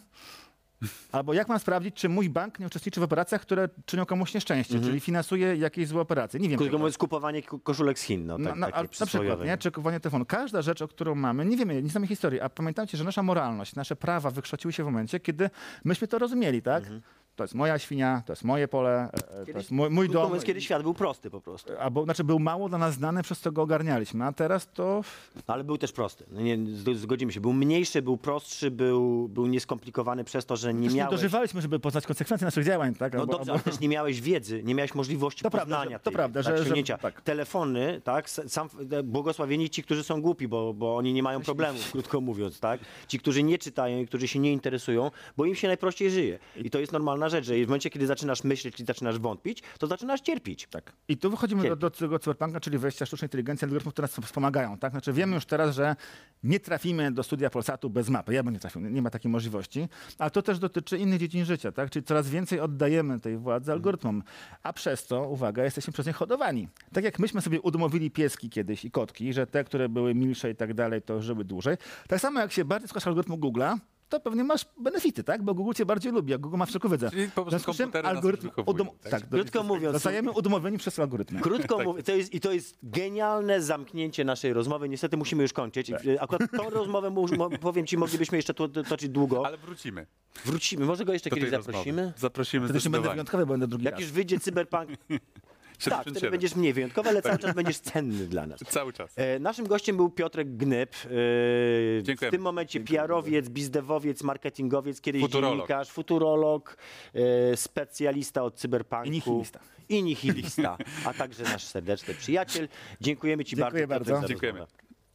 Albo jak mam sprawdzić, czy mój bank nie uczestniczy w operacjach, które czynią komuś nieszczęście, mm-hmm. czyli finansuje jakieś złe operacje. Nie wiem. Tylko jest kupowanie koszulek z Chin, no, tak, no, no, na przykład, nie? Czy kupowanie telefonu. Każda rzecz, o którą mamy, nie wiemy, nie znamy historii, a pamiętajcie, że nasza moralność, nasze prawa wykształciły się w momencie, kiedy myśmy to rozumieli, tak? Mm-hmm. to jest moja świnia, to jest moje pole, kiedyś, to jest mój, mój dom. Pomysł, kiedy świat był prosty po prostu. Albo, znaczy był mało dla nas znany, przez co go ogarnialiśmy, a teraz to... Ale był też prosty, no nie, zgodzimy się. Był mniejszy, był prostszy, był, był nieskomplikowany przez to, że nie Zresztą miałeś... dożywaliśmy, żeby poznać konsekwencje naszych działań, tak? No albo, dobrze, albo... ale też nie miałeś wiedzy, nie miałeś możliwości to poznania prawda, że, to prawda, tak, że, że tak. Telefony, tak? Sam, błogosławieni ci, którzy są głupi, bo, bo oni nie mają problemów, krótko mówiąc, tak? Ci, którzy nie czytają i którzy się nie interesują, bo im się najprościej żyje. I to jest normalna rzecz, że w momencie, kiedy zaczynasz myśleć i zaczynasz wątpić, to zaczynasz cierpieć. Tak. I tu wychodzimy do, do tego cyberpunka, czyli wejścia sztucznej inteligencji, algorytmów, które nas wspomagają. Tak? Znaczy wiemy już teraz, że nie trafimy do studia Polsatu bez mapy. Ja bym nie trafił, nie ma takiej możliwości. Ale to też dotyczy innych dziedzin życia, tak? Czyli coraz więcej oddajemy tej władzy algorytmom. A przez to, uwaga, jesteśmy przez nie hodowani. Tak jak myśmy sobie udomowili pieski kiedyś i kotki, że te, które były milsze i tak dalej, to żyły dłużej. Tak samo jak się bardziej słuchasz algorytmu Google'a, to pewnie masz benefity, tak? Bo Google cię bardziej lubi, a Google ma wszystko wiedzę. Czyli po prostu komputery algorytm tak, tak, krótko mówiąc, zostajemy udomowieni przez algorytmy. Krótko tak. mówiąc, i to jest genialne zamknięcie naszej rozmowy. Niestety musimy już kończyć. Tak. Akurat tą rozmowę, powiem ci, moglibyśmy jeszcze to, to, toczyć długo. Ale wrócimy. Wrócimy. Może go jeszcze kiedyś zaprosimy? Rozmowy. Zaprosimy to zdecydowanie. Będę wyjątkowy, będę drugi Jak raz. już wyjdzie Cyberpunk... Tak, wtedy będziesz mniej wyjątkowy, ale tak. cały czas będziesz cenny dla nas. Cały czas. E, naszym gościem był Piotr Gnyp. E, w tym momencie P R owiec, bizdewowiec, marketingowiec, kiedyś futurolog. dziennikarz, futurolog, e, specjalista od cyberpunku. I nihilista. I nihilista, a także nasz serdeczny przyjaciel. Dziękujemy ci Dziękuję bardzo. bardzo. Dziękujemy.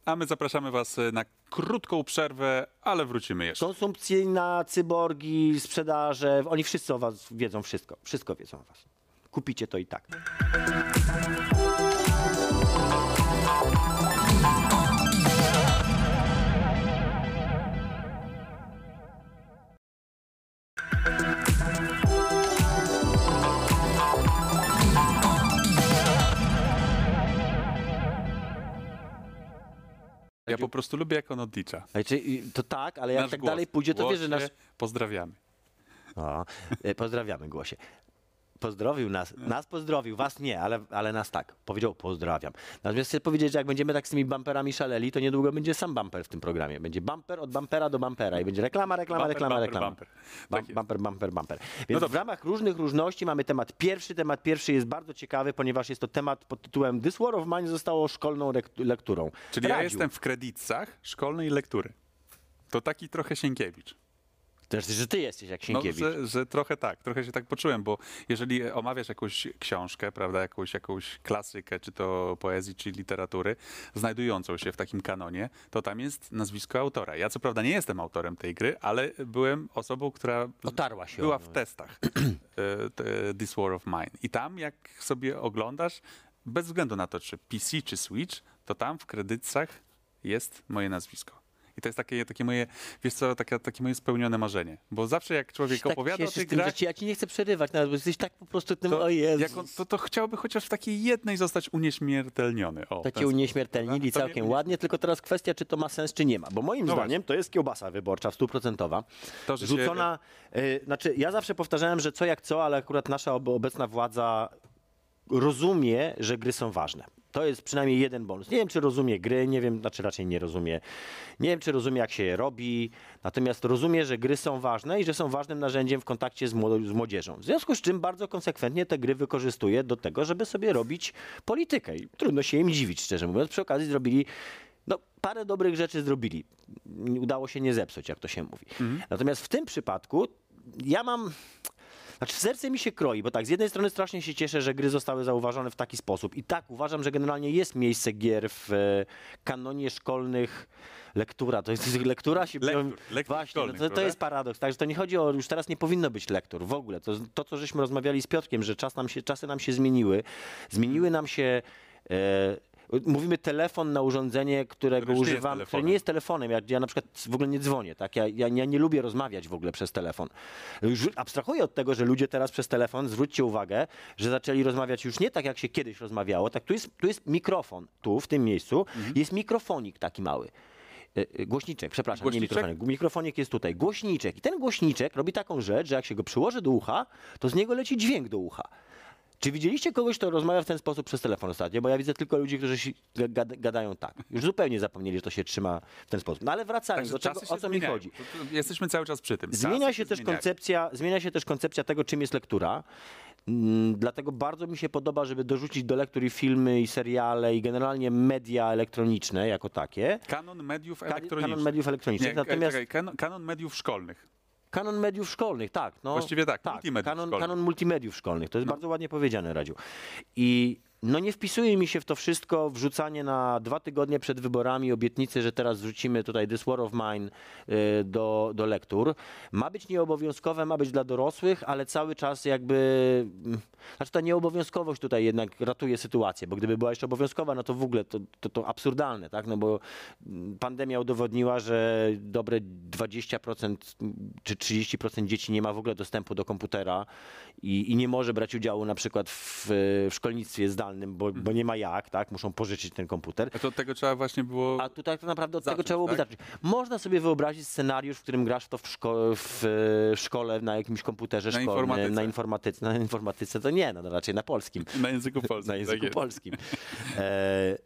A my zapraszamy was na krótką przerwę, ale wrócimy jeszcze. Konsumpcyjna, cyborgi, sprzedaże, oni wszyscy o was wiedzą wszystko. Wszystko wiedzą o was. Kupicie to i tak. Ja po prostu lubię, jak on odlicza. To tak, ale jak nasz tak głos, dalej pójdzie, to wie, że nasz... Pozdrawiamy. O, pozdrawiamy, Głosie. Pozdrowił nas, nas pozdrowił, was nie, ale, ale nas tak. Powiedział pozdrawiam. Natomiast chcę powiedzieć, że jak będziemy tak z tymi bumperami szaleli, to niedługo będzie sam bumper w tym programie. Będzie bumper od bumpera do bumpera i będzie reklama, reklama, bumper, reklama, bumper, reklama. Bumper, bumper, tak bumper, bumper, bumper. Więc no w ramach różnych różności mamy temat pierwszy. Temat pierwszy jest bardzo ciekawy, ponieważ jest to temat pod tytułem This War of Mine zostało szkolną lekturą. Czyli Tradził. ja jestem w kredytach szkolnej lektury. To taki trochę Sienkiewicz. To znaczy, że ty jesteś jak Sienkiewicz. No, że, że trochę tak, trochę się tak poczułem, bo jeżeli omawiasz jakąś książkę, prawda, jakąś, jakąś klasykę, czy to poezji, czy literatury, znajdującą się w takim kanonie, to tam jest nazwisko autora. Ja co prawda nie jestem autorem tej gry, ale byłem osobą, która Otarła się była w testach This War of Mine. I tam, jak sobie oglądasz, bez względu na to, czy P C, czy Switch, to tam w kredytach jest moje nazwisko. I to jest takie, takie moje, wiesz co, takie, takie moje spełnione marzenie. Bo zawsze jak człowiek tak opowiada o tych grach... Ci, ja ci nie chcę przerywać nawet, bo jesteś tak po prostu tym, to, o Jezus. Jak on, to, to chciałby chociaż w takiej jednej zostać unieśmiertelniony. O, to cię unieśmiertelnili tak? całkiem ładnie, tylko teraz kwestia, czy to ma sens, czy nie ma. Bo moim no zdaniem właśnie. to jest kiełbasa wyborcza, stuprocentowa. To, że rzucona, się... yy, znaczy ja zawsze powtarzałem, że co jak co, ale akurat nasza obecna władza rozumie, że gry są ważne. To jest przynajmniej jeden bonus. Nie wiem, czy rozumie gry, nie wiem, znaczy raczej nie rozumie. Nie wiem, czy rozumie, jak się je robi, natomiast rozumie, że gry są ważne i że są ważnym narzędziem w kontakcie z młodzieżą. W związku z czym bardzo konsekwentnie te gry wykorzystuje do tego, żeby sobie robić politykę. I trudno się im dziwić, szczerze mówiąc. Przy okazji zrobili... No, parę dobrych rzeczy zrobili. Udało się nie zepsuć, jak to się mówi. Mhm. Natomiast w tym przypadku ja mam... Znaczy, serce mi się kroi, bo tak, z jednej strony strasznie się cieszę, że gry zostały zauważone w taki sposób i tak uważam, że generalnie jest miejsce gier w e, kanonie szkolnych. Lektura, to jest lektura się... Lektur, lektur właśnie, szkolny, no to, to jest paradoks, także to nie chodzi o, już teraz nie powinno być lektur w ogóle. To, to co żeśmy rozmawiali z Piotrkiem, że czas nam się, czasy nam się zmieniły, zmieniły nam się... E, Mówimy telefon na urządzenie, którego Który używam, które nie jest telefonem. Ja, ja na przykład w ogóle nie dzwonię, tak? Ja, ja, ja nie lubię rozmawiać w ogóle przez telefon. Już abstrahuję od tego, że ludzie teraz przez telefon, zwróćcie uwagę, że zaczęli rozmawiać już nie tak, jak się kiedyś rozmawiało. Tak, tu jest, tu jest mikrofon, tu w tym miejscu mhm. jest mikrofonik taki mały. Głośniczek, przepraszam, głośniczek? nie mikrofonik. Mikrofonik jest tutaj. Głośniczek. I ten głośniczek robi taką rzecz, że jak się go przyłoży do ucha, to z niego leci dźwięk do ucha. Czy widzieliście kogoś, kto rozmawia w ten sposób przez telefon ostatnio? Bo ja widzę tylko ludzi, którzy się gada, gadają tak. Już zupełnie zapomnieli, że to się trzyma w ten sposób. No ale wracając do tego, o co mi chodzi. Jesteśmy cały czas przy tym. Zmienia się też koncepcja, zmienia się też koncepcja tego, czym jest lektura. Dlatego bardzo mi się podoba, żeby dorzucić do lektur i filmy, i seriale, i generalnie media elektroniczne jako takie. Kanon mediów elektronicznych. Kanon mediów elektronicznych. Nie, natomiast kanon, kanon mediów szkolnych. Kanon mediów szkolnych, tak. No, właściwie tak, tak multimediów kanon, szkolnych. Kanon multimediów szkolnych, to jest no. bardzo ładnie powiedziane, Radziu. I no nie wpisuje mi się w to wszystko wrzucanie na dwa tygodnie przed wyborami obietnicy, że teraz wrzucimy tutaj This War of Mine y, do, do lektur. Ma być nieobowiązkowe, ma być dla dorosłych, ale cały czas jakby... Znaczy ta nieobowiązkowość tutaj jednak ratuje sytuację, bo gdyby była jeszcze obowiązkowa, no to w ogóle to, to, to absurdalne, tak? No bo pandemia udowodniła, że dobre dwadzieścia procent czy trzydzieści procent dzieci nie ma w ogóle dostępu do komputera i, i nie może brać udziału na przykład w, w szkolnictwie zdalnym. Bo, bo nie ma jak, tak? Muszą pożyczyć ten komputer. A to od tego trzeba właśnie było. A tutaj to naprawdę od zacząć, tego trzeba byłoby tak? zacząć. Można sobie wyobrazić scenariusz, w którym grasz to w, szko w, w szkole, na jakimś komputerze szkolnym, informatyce. na informatyce. Na informatyce to nie, no raczej na polskim. Na języku polskim. Na języku tak polskim. E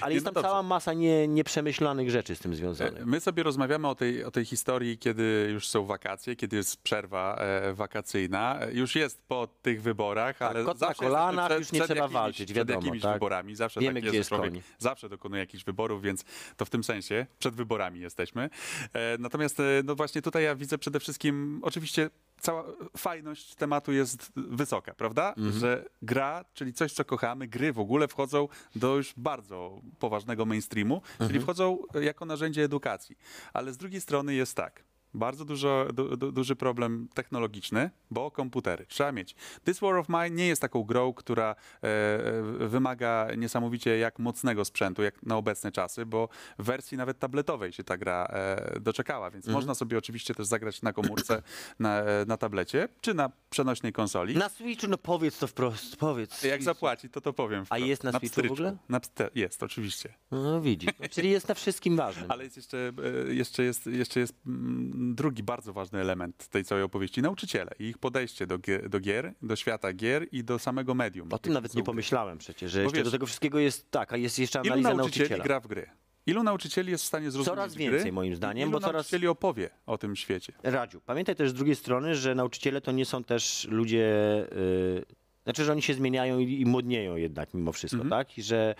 Ale jest tam no cała masa nie, nieprzemyślanych rzeczy z tym związanych. My sobie rozmawiamy o tej, o tej historii, kiedy już są wakacje, kiedy jest przerwa e, wakacyjna. Już jest po tych wyborach, tak, ale kot zawsze na kolanach, przed, już nie trzeba jakimiś, walczyć, wiadomo. Przed jakimiś tak? wyborami. Zawsze Wiemy, tak jest, jest człowiek zawsze dokonuje jakichś wyborów, więc to w tym sensie przed wyborami jesteśmy. E, natomiast e, no właśnie tutaj ja widzę przede wszystkim, oczywiście cała fajność tematu jest wysoka, prawda? Mm-hmm. Że gra, czyli coś, co kochamy, gry w ogóle wchodzą do już bardzo poważnego mainstreamu, mm-hmm. czyli wchodzą jako narzędzie edukacji. Ale z drugiej strony jest tak, bardzo dużo, du, du, duży problem technologiczny, bo komputery trzeba mieć. This War of Mine nie jest taką grą, która e, wymaga niesamowicie jak mocnego sprzętu, jak na obecne czasy, bo w wersji nawet tabletowej się ta gra e, doczekała, więc mhm. można sobie oczywiście też zagrać na komórce, na, na tablecie, czy na przenośnej konsoli. Na Switchu, no powiedz to wprost, powiedz. Jak zapłaci, to to powiem wprost. A jest na, na Switchu pstryczku. w ogóle? Na jest, oczywiście. No widzisz, no, czyli jest na wszystkim ważnym. Ale jest jeszcze, jeszcze jest, jeszcze jest mm, drugi bardzo ważny element tej całej opowieści, nauczyciele i ich podejście do gier, do, gier, do świata gier i do samego medium. O tym nawet nie pomyślałem przecież, że jeszcze wiesz, do tego wszystkiego jest tak, a jest jeszcze analiza nauczycieli nauczyciela. Gra w gry? Ilu nauczycieli jest w stanie zrozumieć coraz więcej gry? Moim zdaniem, Ilu bo nauczycieli coraz... opowie o tym świecie? Radziu, pamiętaj też z drugiej strony, że nauczyciele to nie są też ludzie... Yy... Znaczy, że oni się zmieniają i, i młodnieją jednak mimo wszystko, mm-hmm. tak? I że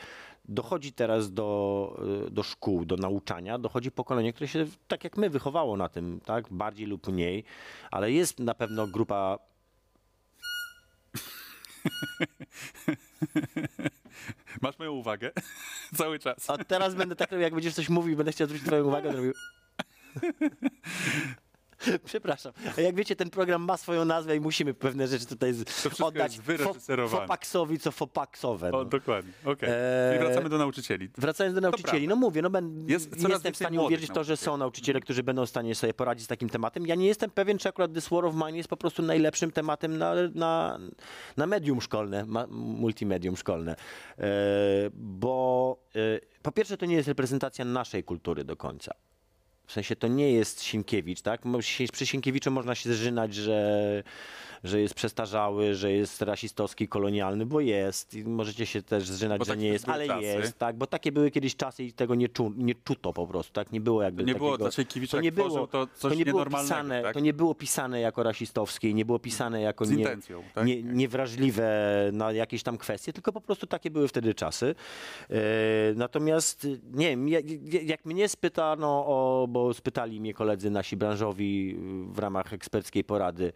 dochodzi teraz do, do szkół, do nauczania, dochodzi pokolenie, które się tak jak my wychowało na tym, tak? Bardziej lub mniej, ale jest na pewno grupa... Masz moją uwagę cały czas. A teraz będę tak robił, jak będziesz coś mówił, będę chciał zwrócić twoją uwagę, to robił... Przepraszam. A jak wiecie, ten program ma swoją nazwę i musimy pewne rzeczy tutaj oddać Fopaksowi, co Fopaksowe. No. O, dokładnie. Okay. Eee, I wracamy do nauczycieli. Wracając do nauczycieli. No mówię, no ben, Jest jestem w stanie uwierzyć w to, że są nauczyciele, którzy będą w stanie sobie poradzić z takim tematem. Ja nie jestem pewien, czy akurat This War of Mine jest po prostu najlepszym tematem na, na, na medium szkolne, ma, multimedium szkolne. Eee, bo e, po pierwsze to nie jest reprezentacja naszej kultury do końca. W sensie to nie jest Sienkiewicz, tak? Przy Sienkiewiczu można się zżynać, że, że jest przestarzały, że jest rasistowski, kolonialny, bo jest. I możecie się też zżynać, że nie jest, ale czasy. jest, tak? Bo takie były kiedyś czasy i tego nie, czu, nie czuto po prostu, tak? Nie było jakby to nie takiego... Było Sienkiewicza, to nie było tworzył, to coś to nie nienormalnego, było pisane, tak? To nie było pisane jako rasistowskie, nie było pisane jako nie, intencją, tak? nie, niewrażliwe na jakieś tam kwestie, tylko po prostu takie były wtedy czasy. E, natomiast, nie wiem, jak, jak mnie spytano o... bo spytali mnie koledzy nasi branżowi w ramach eksperckiej porady,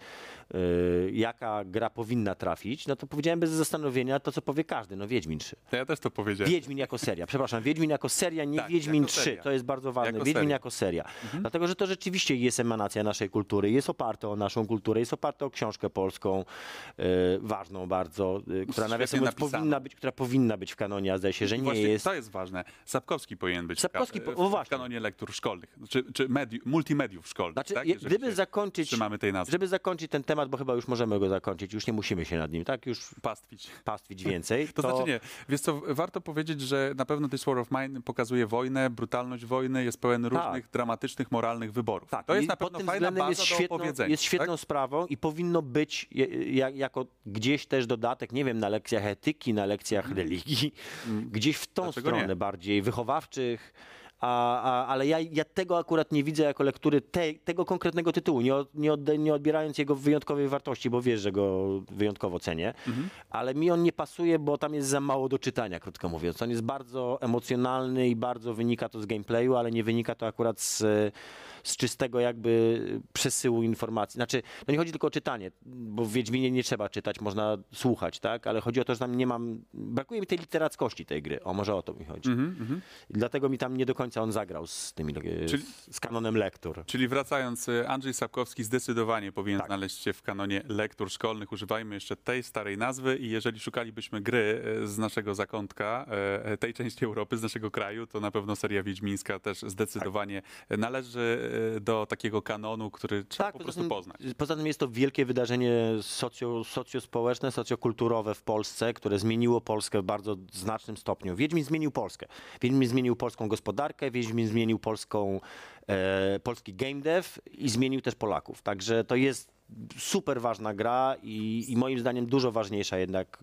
yy, jaka gra powinna trafić, no to powiedziałem bez zastanowienia to, co powie każdy, no Wiedźmin trzy. To ja też to powiedziałem. Wiedźmin jako seria, przepraszam, Wiedźmin jako seria, nie tak, Wiedźmin trzy, to jest bardzo ważne, jako Wiedźmin seria. jako seria. Mhm. Dlatego, że to rzeczywiście jest emanacja naszej kultury, jest oparte o naszą kulturę, jest oparte o książkę polską, yy, ważną bardzo, yy, która nawiasem powinna być, która powinna być w kanonie, a zdaje się, że nie Właśnie, jest. To jest ważne, Sapkowski powinien być Sapkowski, w, ka w, w kanonie lektur szkolnych. czy, czy mediów, multimediów szkolnych. Znaczy, tak? Jeżeli gdyby zakończyć, trzymamy tej nazwy. Żeby zakończyć ten temat, bo chyba już możemy go zakończyć, już nie musimy się nad nim, tak? Już pastwić, pastwić więcej. to, to znaczy nie. Wiesz co, warto powiedzieć, że na pewno This War of Mine pokazuje wojnę, brutalność wojny, jest pełen tak. różnych dramatycznych, moralnych wyborów. Tak. To jest I na pewno fajna baza jest świetną, do opowiedzenia. Jest świetną tak? sprawą i powinno być jak, jako gdzieś też dodatek, nie wiem, na lekcjach etyki, na lekcjach hmm. religii, hmm. gdzieś w tą Dlaczego stronę nie? bardziej wychowawczych. A, a, ale ja, ja tego akurat nie widzę jako lektury te, tego konkretnego tytułu, nie, od, nie, od, nie odbierając jego wyjątkowej wartości, bo wiesz, że go wyjątkowo cenię, mhm. ale mi on nie pasuje, bo tam jest za mało do czytania, krótko mówiąc. On jest bardzo emocjonalny i bardzo wynika to z gameplayu, ale nie wynika to akurat z, z czystego jakby przesyłu informacji. Znaczy, no nie chodzi tylko o czytanie, bo w Wiedźminie nie trzeba czytać, można słuchać, tak? Ale chodzi o to, że tam nie mam, brakuje mi tej literackości tej gry, o może o to mi chodzi. Mhm, dlatego mi tam nie do końca co on zagrał z tymi, czyli, z kanonem lektur. Czyli wracając, Andrzej Sapkowski zdecydowanie powinien tak. znaleźć się w kanonie lektur szkolnych. Używajmy jeszcze tej starej nazwy i jeżeli szukalibyśmy gry z naszego zakątka, tej części Europy, z naszego kraju, to na pewno seria wiedźmińska też zdecydowanie tak. należy do takiego kanonu, który trzeba tak, po prostu poznać. Poza tym jest to wielkie wydarzenie socjo, socjospołeczne, socjokulturowe w Polsce, które zmieniło Polskę w bardzo znacznym stopniu. Wiedźmin zmienił Polskę. Wiedźmin zmienił polską gospodarkę, Wiedźmin zmienił polską, e, polski game dev i zmienił też Polaków. Także to jest super ważna gra i, i moim zdaniem dużo ważniejsza jednak,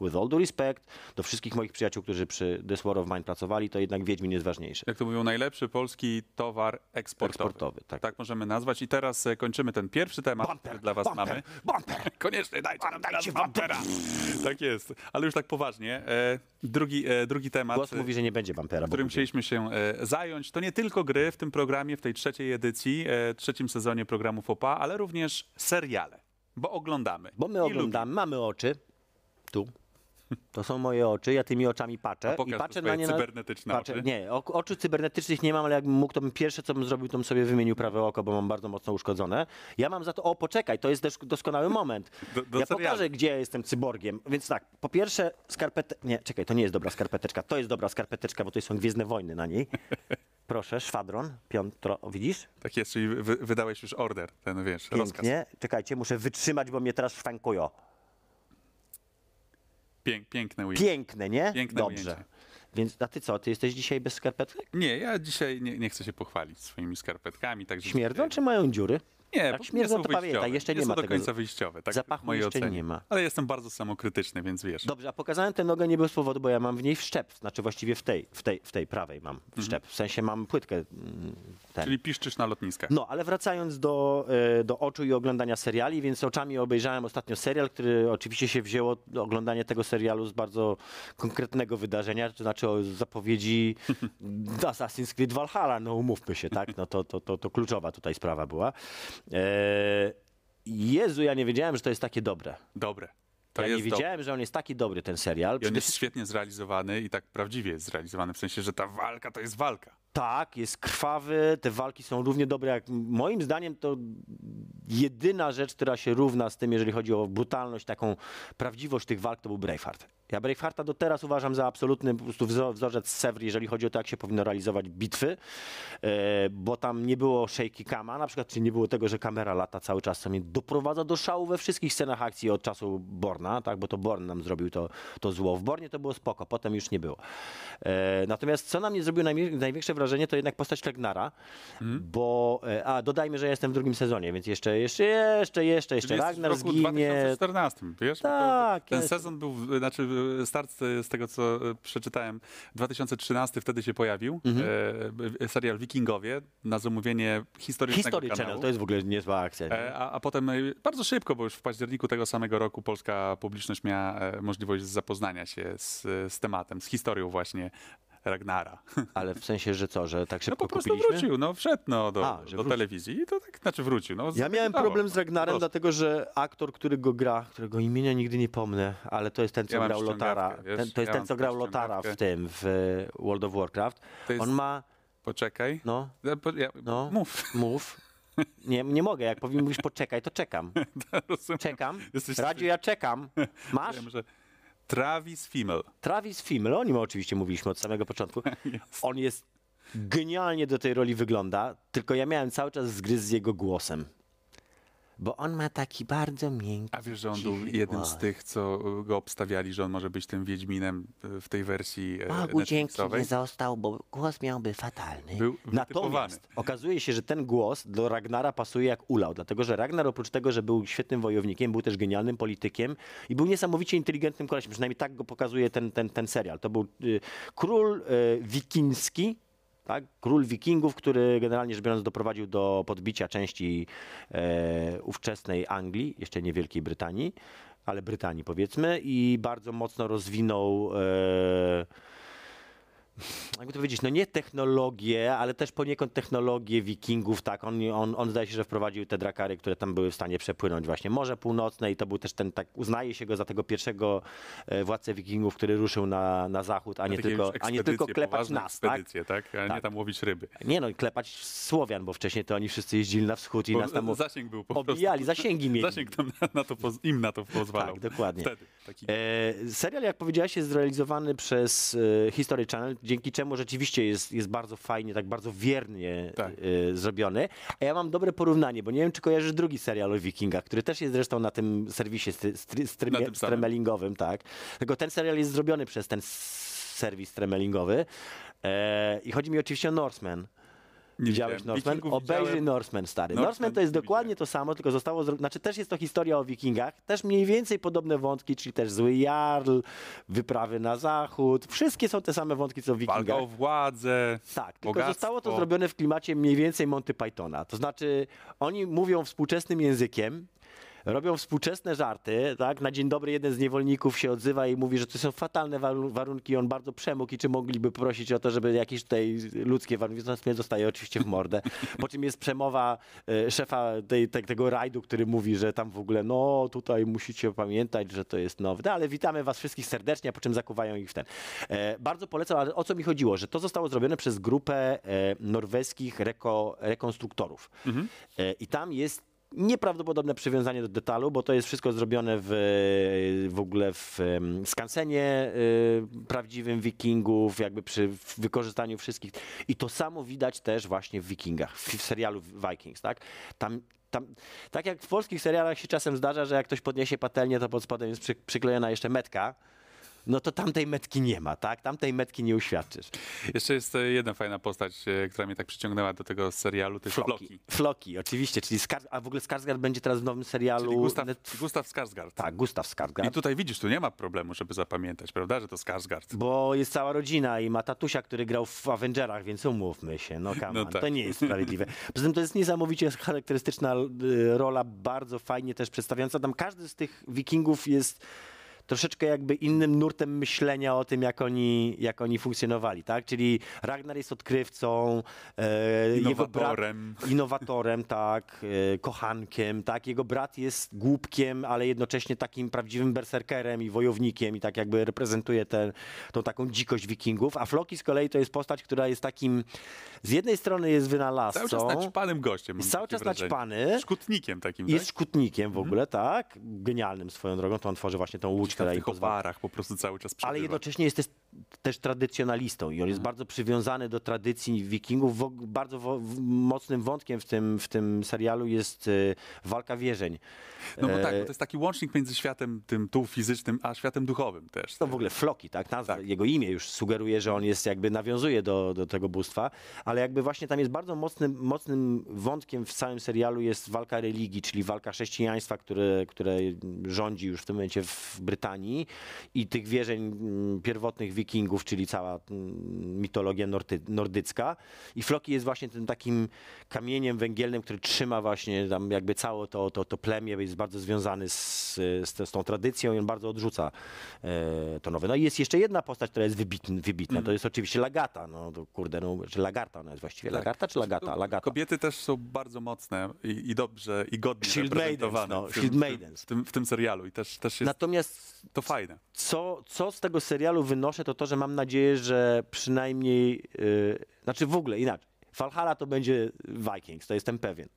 with all due respect, do wszystkich moich przyjaciół, którzy przy This War of Mine pracowali, to jednak Wiedźmin jest ważniejszy. Jak to mówią, najlepszy polski towar eksportowy. eksportowy tak. tak możemy nazwać. I teraz kończymy ten pierwszy temat, bumper, który dla was bumper, mamy. Bumper. Koniecznie dajcie bumper, nam dajcie bumpera. Bumper. Tak jest, ale już tak poważnie. E, drugi, e, drugi temat, Głos mówi, że nie będzie bumpera, którym bo chcieliśmy się e, zająć, to nie tylko gry w tym programie, w tej trzeciej edycji, e, trzecim sezonie programu Faux Paux, ale również seriale, bo oglądamy. Bo my oglądamy, mamy oczy. Tu. To są moje oczy, ja tymi oczami patrzę. I patrzę na nie cybernetyczne na... Patrzę, oczy. Nie, o, oczu cybernetycznych nie mam, ale jakbym mógł, to bym pierwsze, co bym zrobił, to bym sobie wymienił prawe oko, bo mam bardzo mocno uszkodzone. Ja mam za to, o poczekaj, to jest też doskonały moment. Do, do ja serialu. Pokażę, gdzie ja jestem cyborgiem. Więc tak, po pierwsze skarpetę... Nie, czekaj, to nie jest dobra skarpeteczka. To jest dobra skarpeteczka, bo to są Gwiezdne Wojny na niej. Proszę, szwadron, piątro, widzisz? Tak jest, czyli wy, wydałeś już order, ten wiesz, pięknie. Rozkaz. Nie, czekajcie, muszę wytrzymać, bo mnie teraz szwankują. Pięk, piękne ujęcie. Piękne, nie? Piękne Dobrze. Ujęcie. Więc, a ty co, ty jesteś dzisiaj bez skarpetek? Nie, ja dzisiaj nie, nie chcę się pochwalić swoimi skarpetkami. Także śmierdzą dzisiaj... czy mają dziury? Nie, tak, bo śmierdzą nie są to pamiętaj, jeszcze nie, nie ma do końca tego. Wyjściowe. Tak, zapachu jeszcze ocenie. Nie ma. Ale jestem bardzo samokrytyczny, więc wiesz. Dobrze, a pokazałem tę nogę nie bez powodu, bo ja mam w niej wszczep, znaczy właściwie w tej, w tej, w tej prawej mam wszczep, w sensie mam płytkę. Ten. Czyli piszczysz na lotniskach. No, ale wracając do, do oczu i oglądania seriali, więc oczami obejrzałem ostatnio serial, który oczywiście się wzięło oglądanie tego serialu z bardzo konkretnego wydarzenia, to znaczy o zapowiedzi Assassin's Creed Valhalla, no umówmy się, tak? No to, to, to, to kluczowa tutaj sprawa była. Jezu, ja nie wiedziałem, że to jest takie dobre. Dobre. To ja jest nie wiedziałem, dobre. Że on jest taki dobry, ten serial. I on jest świetnie zrealizowany i tak prawdziwie jest zrealizowany, w sensie, że ta walka to jest walka. Tak, jest krwawy, te walki są równie dobre jak... Moim zdaniem to jedyna rzecz, która się równa z tym, jeżeli chodzi o brutalność, taką prawdziwość tych walk, to był Braveheart. Ja Bravehearta do teraz uważam za absolutny po prostu wzorzec Sewry, jeżeli chodzi o to, jak się powinno realizować bitwy, bo tam nie było shaky cama, na przykład, czyli nie było tego, że kamera lata cały czas, co mnie doprowadza do szału we wszystkich scenach akcji od czasu Borna, tak, bo to Born nam zrobił to, to zło. W Bornie to było spoko, potem już nie było. Natomiast co na mnie zrobiło największe wrażenie, to jednak postać Legnara, hmm. bo, a dodajmy, że ja jestem w drugim sezonie, więc jeszcze, jeszcze, jeszcze, jeszcze, jeszcze Ragnar zginie. W roku dwa tysiące czternastym, wiesz? Tak, ten jest. Sezon był, znaczy start z tego, co przeczytałem, dwa tysiące trzynasty, wtedy się pojawił mhm. e, serial Wikingowie na zamówienie historycznego History kanału. To jest w ogóle niezła akcja. Nie? A, a potem bardzo szybko, bo już w październiku tego samego roku polska publiczność miała możliwość zapoznania się z, z tematem, z historią właśnie Ragnara. Ale w sensie, że co, że tak szybko kupiliśmy? No po prostu kupiliśmy? Wrócił, no wszedł no, do, A, do telewizji i to tak, znaczy wrócił. No, ja miałem problem z Ragnarem, dlatego że aktor, który go gra, którego imienia nigdy nie pomnę, ale to jest ten, co ja grał Lotara. Ten, to jest ja ten, co grał Lotara w tym, w World of Warcraft. Jest... On ma... Poczekaj. No. Ja... no. Mów. Mów. Nie, nie mogę, jak powiem, mówisz poczekaj, to czekam. Czekam. Jesteś... Radziu, ja czekam. Masz? Ja może... Travis Fimmel. Travis Fimmel, o nim oczywiście mówiliśmy od samego początku. Jest. On jest genialnie do tej roli wygląda, tylko ja miałem cały czas zgryz z jego głosem. Bo on ma taki bardzo miękki... A wiesz, że on był jeden z tych, co go obstawiali, że on może być tym Wiedźminem w tej wersji Bogu dzięki nie został, bo głos miałby fatalny. Był Natomiast okazuje się, że ten głos do Ragnara pasuje jak ulał, dlatego że Ragnar oprócz tego, że był świetnym wojownikiem, był też genialnym politykiem i był niesamowicie inteligentnym kolesiem. Przynajmniej tak go pokazuje ten, ten, ten serial. To był y, król y, wikiński, tak? Król Wikingów, który generalnie rzecz biorąc doprowadził do podbicia części e, ówczesnej Anglii, jeszcze nie Wielkiej Brytanii, ale Brytanii powiedzmy, i bardzo mocno rozwinął, e, jakby to powiedzieć, no nie technologię, ale też poniekąd technologię Wikingów. Tak? On, on, on zdaje się, że wprowadził te drakary, które tam były w stanie przepłynąć właśnie Morze Północne i to był też ten, tak uznaje się go za tego pierwszego e, władcę Wikingów, który ruszył na, na zachód, a nie, tylko, a nie tylko klepać nas. Tak? Tak? A tak. Nie tam łowić ryby. Nie no, klepać Słowian, bo wcześniej to oni wszyscy jeździli na wschód bo i nas tam zasięg był po prostu. Obijali, zasięgi mieli. Zasięg tam na to poz, im na to pozwalał. Tak, dokładnie. Wtedy, taki... e, serial, jak powiedziałaś, jest zrealizowany przez e, History Channel, dzięki czemu rzeczywiście jest, jest bardzo fajnie, tak bardzo wiernie tak. Y, zrobiony. A ja mam dobre porównanie, bo nie wiem, czy kojarzysz drugi serial o Wikingach, który też jest zresztą na tym serwisie stry, stry, streamie, na tym streamingowym, tak. Tylko ten serial jest zrobiony przez ten serwis streamingowy. E, I chodzi mi oczywiście o Norsemen. Nie widziałeś Norsemen? Obejrzyj Norsemen, stary. Norsemen, Norsemen to jest dokładnie to samo, tylko zostało... Znaczy też jest to historia o Wikingach, też mniej więcej podobne wątki, czyli też zły jarl, wyprawy na zachód. Wszystkie są te same wątki, co w Wikingach. Walka o władzę, tak, tylko bogactwo. Zostało to zrobione w klimacie mniej więcej Monty Pythona. To znaczy oni mówią współczesnym językiem, robią współczesne żarty, tak? Na dzień dobry jeden z niewolników się odzywa i mówi, że to są fatalne warunki, on bardzo przemógł i czy mogliby prosić o to, żeby jakieś tutaj ludzkie warunki, więc zostaje oczywiście w mordę. Po czym jest przemowa y, szefa tej, te, tego rajdu, który mówi, że tam w ogóle, no tutaj musicie pamiętać, że to jest nowe, no, ale witamy was wszystkich serdecznie, a po czym zakuwają ich w ten. E, bardzo polecam, ale o co mi chodziło, że to zostało zrobione przez grupę e, norweskich reko, rekonstruktorów. Mhm. E, I tam jest nieprawdopodobne przywiązanie do detalu, bo to jest wszystko zrobione w, w ogóle w skansenie y, prawdziwym Wikingów, jakby przy wykorzystaniu wszystkich. I to samo widać też właśnie w Wikingach, w, w serialu Vikings, tak? Tam Tam, tak jak w polskich serialach się czasem zdarza, że jak ktoś podniesie patelnię, to pod spodem jest przy, przyklejona jeszcze metka. No to tamtej metki nie ma, tak? Tamtej metki nie uświadczysz. Jeszcze jest jedna fajna postać, która mnie tak przyciągnęła do tego serialu, to jest Floki. Floki, Floki oczywiście, czyli Skar a w ogóle Skarsgård będzie teraz w nowym serialu. Czyli Gustav, Net... Gustaw Skarsgård. Tak, Gustaw Skarsgård. I tutaj widzisz, tu nie ma problemu, żeby zapamiętać, prawda, że to Skarsgård. Bo jest cała rodzina i ma tatusia, który grał w Avengerach, więc umówmy się, no come on, no tak. To nie jest sprawiedliwe. Poza tym to jest niesamowicie charakterystyczna rola, bardzo fajnie też przedstawiająca. Tam każdy z tych Wikingów jest... troszeczkę jakby innym nurtem myślenia o tym, jak oni, jak oni funkcjonowali, tak? Czyli Ragnar jest odkrywcą, e, innowatorem, jego brat, innowatorem tak, e, kochankiem, tak? Jego brat jest głupkiem, ale jednocześnie takim prawdziwym berserkerem i wojownikiem i tak jakby reprezentuje tę taką dzikość Wikingów, a Floki z kolei to jest postać, która jest takim, z jednej strony jest wynalazcą. Cały czas naćpanym gościem. Cały czas naćpany. Szkutnikiem takim, tak? Jest szkutnikiem w ogóle, hmm. tak? Genialnym swoją drogą, to on tworzy właśnie tą łódź, w tych oparach po prostu cały czas przebywa. Ale jednocześnie jest też, też tradycjonalistą i on jest bardzo przywiązany do tradycji Wikingów. Wo, bardzo wo, mocnym wątkiem w tym, w tym serialu jest y, walka wierzeń. No bo tak, bo to jest taki łącznik między światem tym tu fizycznym, a światem duchowym też. To tak? W ogóle Floki, tak? Nazwa, tak? Jego imię już sugeruje, że on jest jakby nawiązuje do, do tego bóstwa, ale jakby właśnie tam jest bardzo mocnym, mocnym wątkiem w całym serialu jest walka religii, czyli walka chrześcijaństwa, które, które rządzi już w tym momencie w Brytanii. I tych wierzeń pierwotnych Wikingów, czyli cała mitologia nordy, nordycka. I Floki jest właśnie tym takim kamieniem węgielnym, który trzyma właśnie tam jakby całe to, to, to plemię, jest bardzo związany z, z, z tą tradycją i on bardzo odrzuca e, to nowe. No i jest jeszcze jedna postać, która jest wybitna, wybitna. To jest oczywiście Lagata. No to kurde, no, czy Lagarta ona jest właściwie. Tak. Lagarta czy Lagata? Lagata? Kobiety też są bardzo mocne i, i dobrze, i godnie Shield reprezentowane Maidens, no, w, tym, Shield w, tym, w tym serialu. I też, też jest... Natomiast to fajne. Co, co z tego serialu wynoszę, to to, że mam nadzieję, że przynajmniej, yy, znaczy w ogóle inaczej, Valhalla to będzie Vikings, to jestem pewien.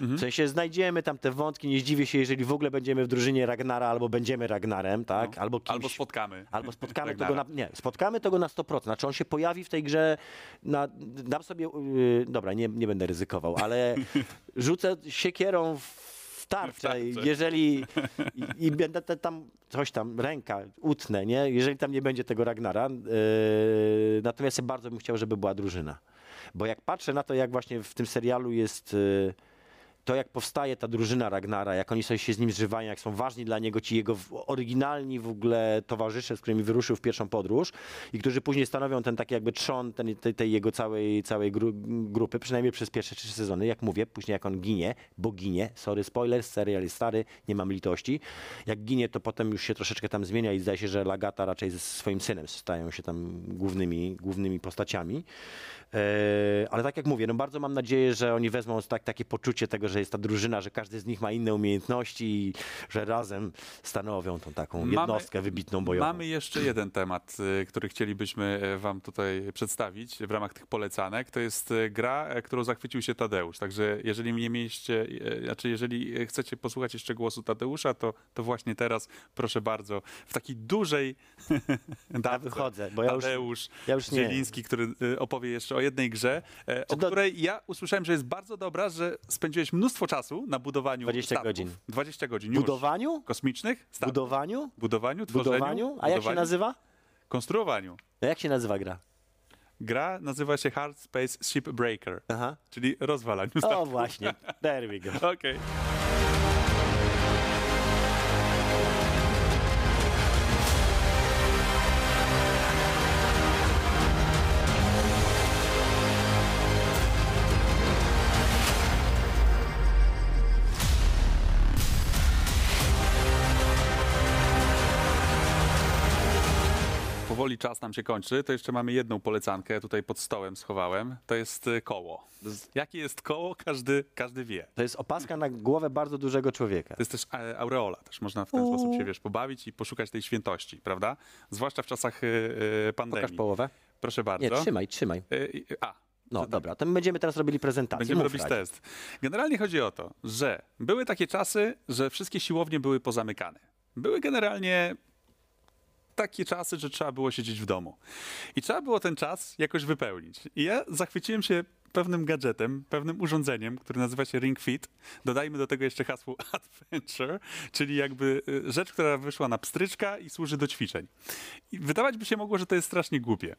Mhm. W sensie znajdziemy tam te wątki, nie zdziwię się, jeżeli w ogóle będziemy w drużynie Ragnara, albo będziemy Ragnarem, tak? No. Albo kimś, albo spotkamy. Albo spotkamy tego na, nie, spotkamy tego na sto procent. Znaczy on się pojawi w tej grze, na, dam sobie, yy, dobra, nie, nie będę ryzykował, ale rzucę siekierą w tarczę, jeżeli i, i będę te, tam coś tam, ręka utnę, nie? Jeżeli tam nie będzie tego Ragnara, yy, natomiast ja bardzo bym chciał, żeby była drużyna. Bo jak patrzę na to, jak właśnie w tym serialu jest yy, to, jak powstaje ta drużyna Ragnara, jak oni sobie się z nim zżywają, jak są ważni dla niego ci jego oryginalni w ogóle towarzysze, z którymi wyruszył w pierwszą podróż i którzy później stanowią ten taki jakby trzon ten, tej, tej jego całej, całej gru, grupy, przynajmniej przez pierwsze trzy sezony, jak mówię, później jak on ginie, bo ginie, sorry, spoiler, serial jest stary, nie mam litości, jak ginie, to potem już się troszeczkę tam zmienia i zdaje się, że Lagata raczej ze swoim synem stają się tam głównymi, głównymi postaciami. Yy, ale tak jak mówię, no bardzo mam nadzieję, że oni wezmą tak, takie poczucie tego, że jest ta drużyna, że każdy z nich ma inne umiejętności i że razem stanowią tą taką jednostkę mamy, wybitną bojową. Mamy jeszcze jeden temat, który chcielibyśmy wam tutaj przedstawić w ramach tych polecanek. To jest gra, którą zachwycił się Tadeusz. Także jeżeli nie mieliście, znaczy jeżeli chcecie posłuchać jeszcze głosu Tadeusza, to, to właśnie teraz proszę bardzo w takiej dużej dawce ja wychodzę, bo ja Tadeusz już, ja już Zieliński, który opowie jeszcze o jednej grze, o do... której ja usłyszałem, że jest bardzo dobra, że spędziłeś mnóstwo czasu na budowaniu dwadzieścia godzin. dwadzieścia godzin już. Budowaniu? Kosmicznych? Statów. Budowaniu? Budowaniu, tworzeniu. Budowaniu? A jak budowaniu? Się nazywa? Konstruowaniu. A jak się nazywa gra? Gra nazywa się Hard Space Shipbreaker, aha, czyli rozwalaniu statków. O właśnie, there we go. Okay. Powoli czas nam się kończy, to jeszcze mamy jedną polecankę, tutaj pod stołem schowałem, to jest koło. Jakie jest koło, każdy, każdy wie. To jest opaska na głowę bardzo dużego człowieka. To jest też aureola, też można w ten Uuu. sposób się wiesz, pobawić i poszukać tej świętości, prawda? Zwłaszcza w czasach yy, pandemii. Pokaż połowę. Proszę bardzo. Nie, trzymaj, trzymaj. Yy, a. No dobra, to my będziemy teraz robili prezentację. Będziemy Mów robić razie. test. Generalnie chodzi o to, że były takie czasy, że wszystkie siłownie były pozamykane. Były generalnie takie czasy, że trzeba było siedzieć w domu. I trzeba było ten czas jakoś wypełnić. I ja zachwyciłem się pewnym gadżetem, pewnym urządzeniem, które nazywa się Ring Fit. Dodajmy do tego jeszcze hasło Adventure, czyli jakby rzecz, która wyszła na pstryczka i służy do ćwiczeń. I wydawać by się mogło, że to jest strasznie głupie.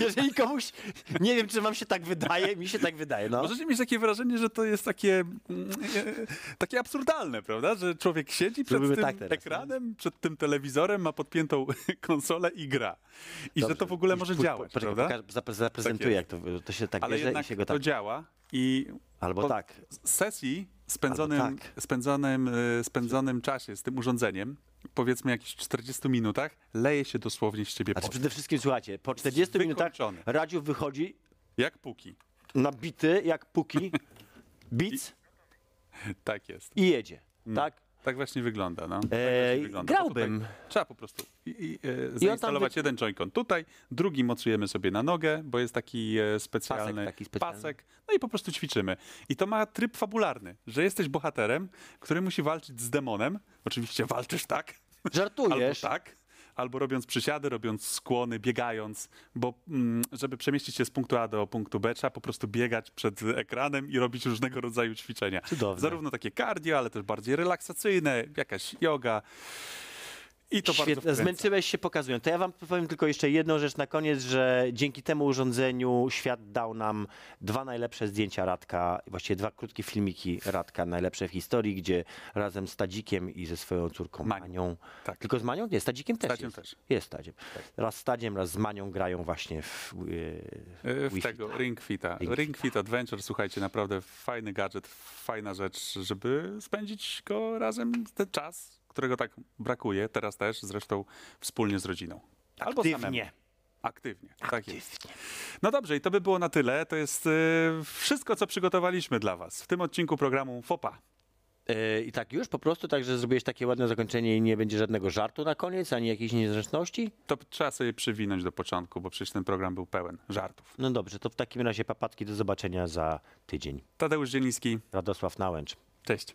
Jeżeli komuś, nie wiem, czy wam się tak wydaje, mi się tak wydaje. No. Możecie mieć takie wrażenie, że to jest takie, takie absurdalne, prawda? Że człowiek siedzi przed Byłby tym tak teraz, ekranem, nie? przed tym telewizorem, ma podpiętą konsolę i gra. I Dobrze, że to w ogóle może działać, po, po, prawda? Pokaż, zaprezentuję, tak jak to, to się tak Ale bierze i się go tak... to działa i Albo tak. sesji spędzonym, Albo tak. spędzonym, spędzonym czasie z tym urządzeniem, powiedzmy jakichś czterdziestu minutach, leje się dosłownie z ciebie pot. Przede wszystkim słuchajcie, po czterdziestu minutach Radziu wychodzi jak puki. Nabity, jak puki. Bic. Tak jest. I jedzie. No. Tak? Tak właśnie wygląda. No. Eee, tak właśnie wygląda. Grałbym. Trzeba po prostu i, i, e, zainstalować wy... jeden joycon tutaj, drugi mocujemy sobie na nogę, bo jest taki e, specjalny, pasek, taki specjalny pasek, no i po prostu ćwiczymy. I to ma tryb fabularny, że jesteś bohaterem, który musi walczyć z demonem. Oczywiście walczysz tak. Żartujesz. Albo tak. Albo robiąc przysiady, robiąc skłony, biegając, bo mm, żeby przemieścić się z punktu A do punktu B, trzeba po prostu biegać przed ekranem i robić różnego rodzaju ćwiczenia. Cudowne. Zarówno takie cardio, ale też bardziej relaksacyjne, jakaś joga. I to Świetne. bardzo Zmęczyłeś się, pokazują. To ja wam powiem tylko jeszcze jedną rzecz na koniec, że dzięki temu urządzeniu świat dał nam dwa najlepsze zdjęcia Radka, właściwie dwa krótkie filmiki Radka, najlepsze w historii, gdzie razem z Tadzikiem i ze swoją córką Manią. Manią tak. Tylko z Manią? Nie, z Tadzikiem też Tadzią jest. Też. Jest Tadziem. Tak. Raz z Tadziem, raz z Manią grają właśnie w, yy, w tego Ring Fita. Ring, Ring Fit Adventure, słuchajcie, naprawdę fajny gadżet, fajna rzecz, żeby spędzić go razem ten czas, którego tak brakuje teraz też, zresztą wspólnie z rodziną. Albo Aktywnie. Samemu. Aktywnie. Tak Aktywnie. Jest. No dobrze, i to by było na tyle. To jest yy, wszystko, co przygotowaliśmy dla was w tym odcinku programu Faux Paux. I tak już po prostu, tak, że zrobiłeś takie ładne zakończenie i nie będzie żadnego żartu na koniec, ani jakiejś niezręczności? To trzeba sobie przywinąć do początku, bo przecież ten program był pełen żartów. No dobrze, to w takim razie papatki do zobaczenia za tydzień. Tadeusz Zieliński. Radosław Nałęcz. Cześć.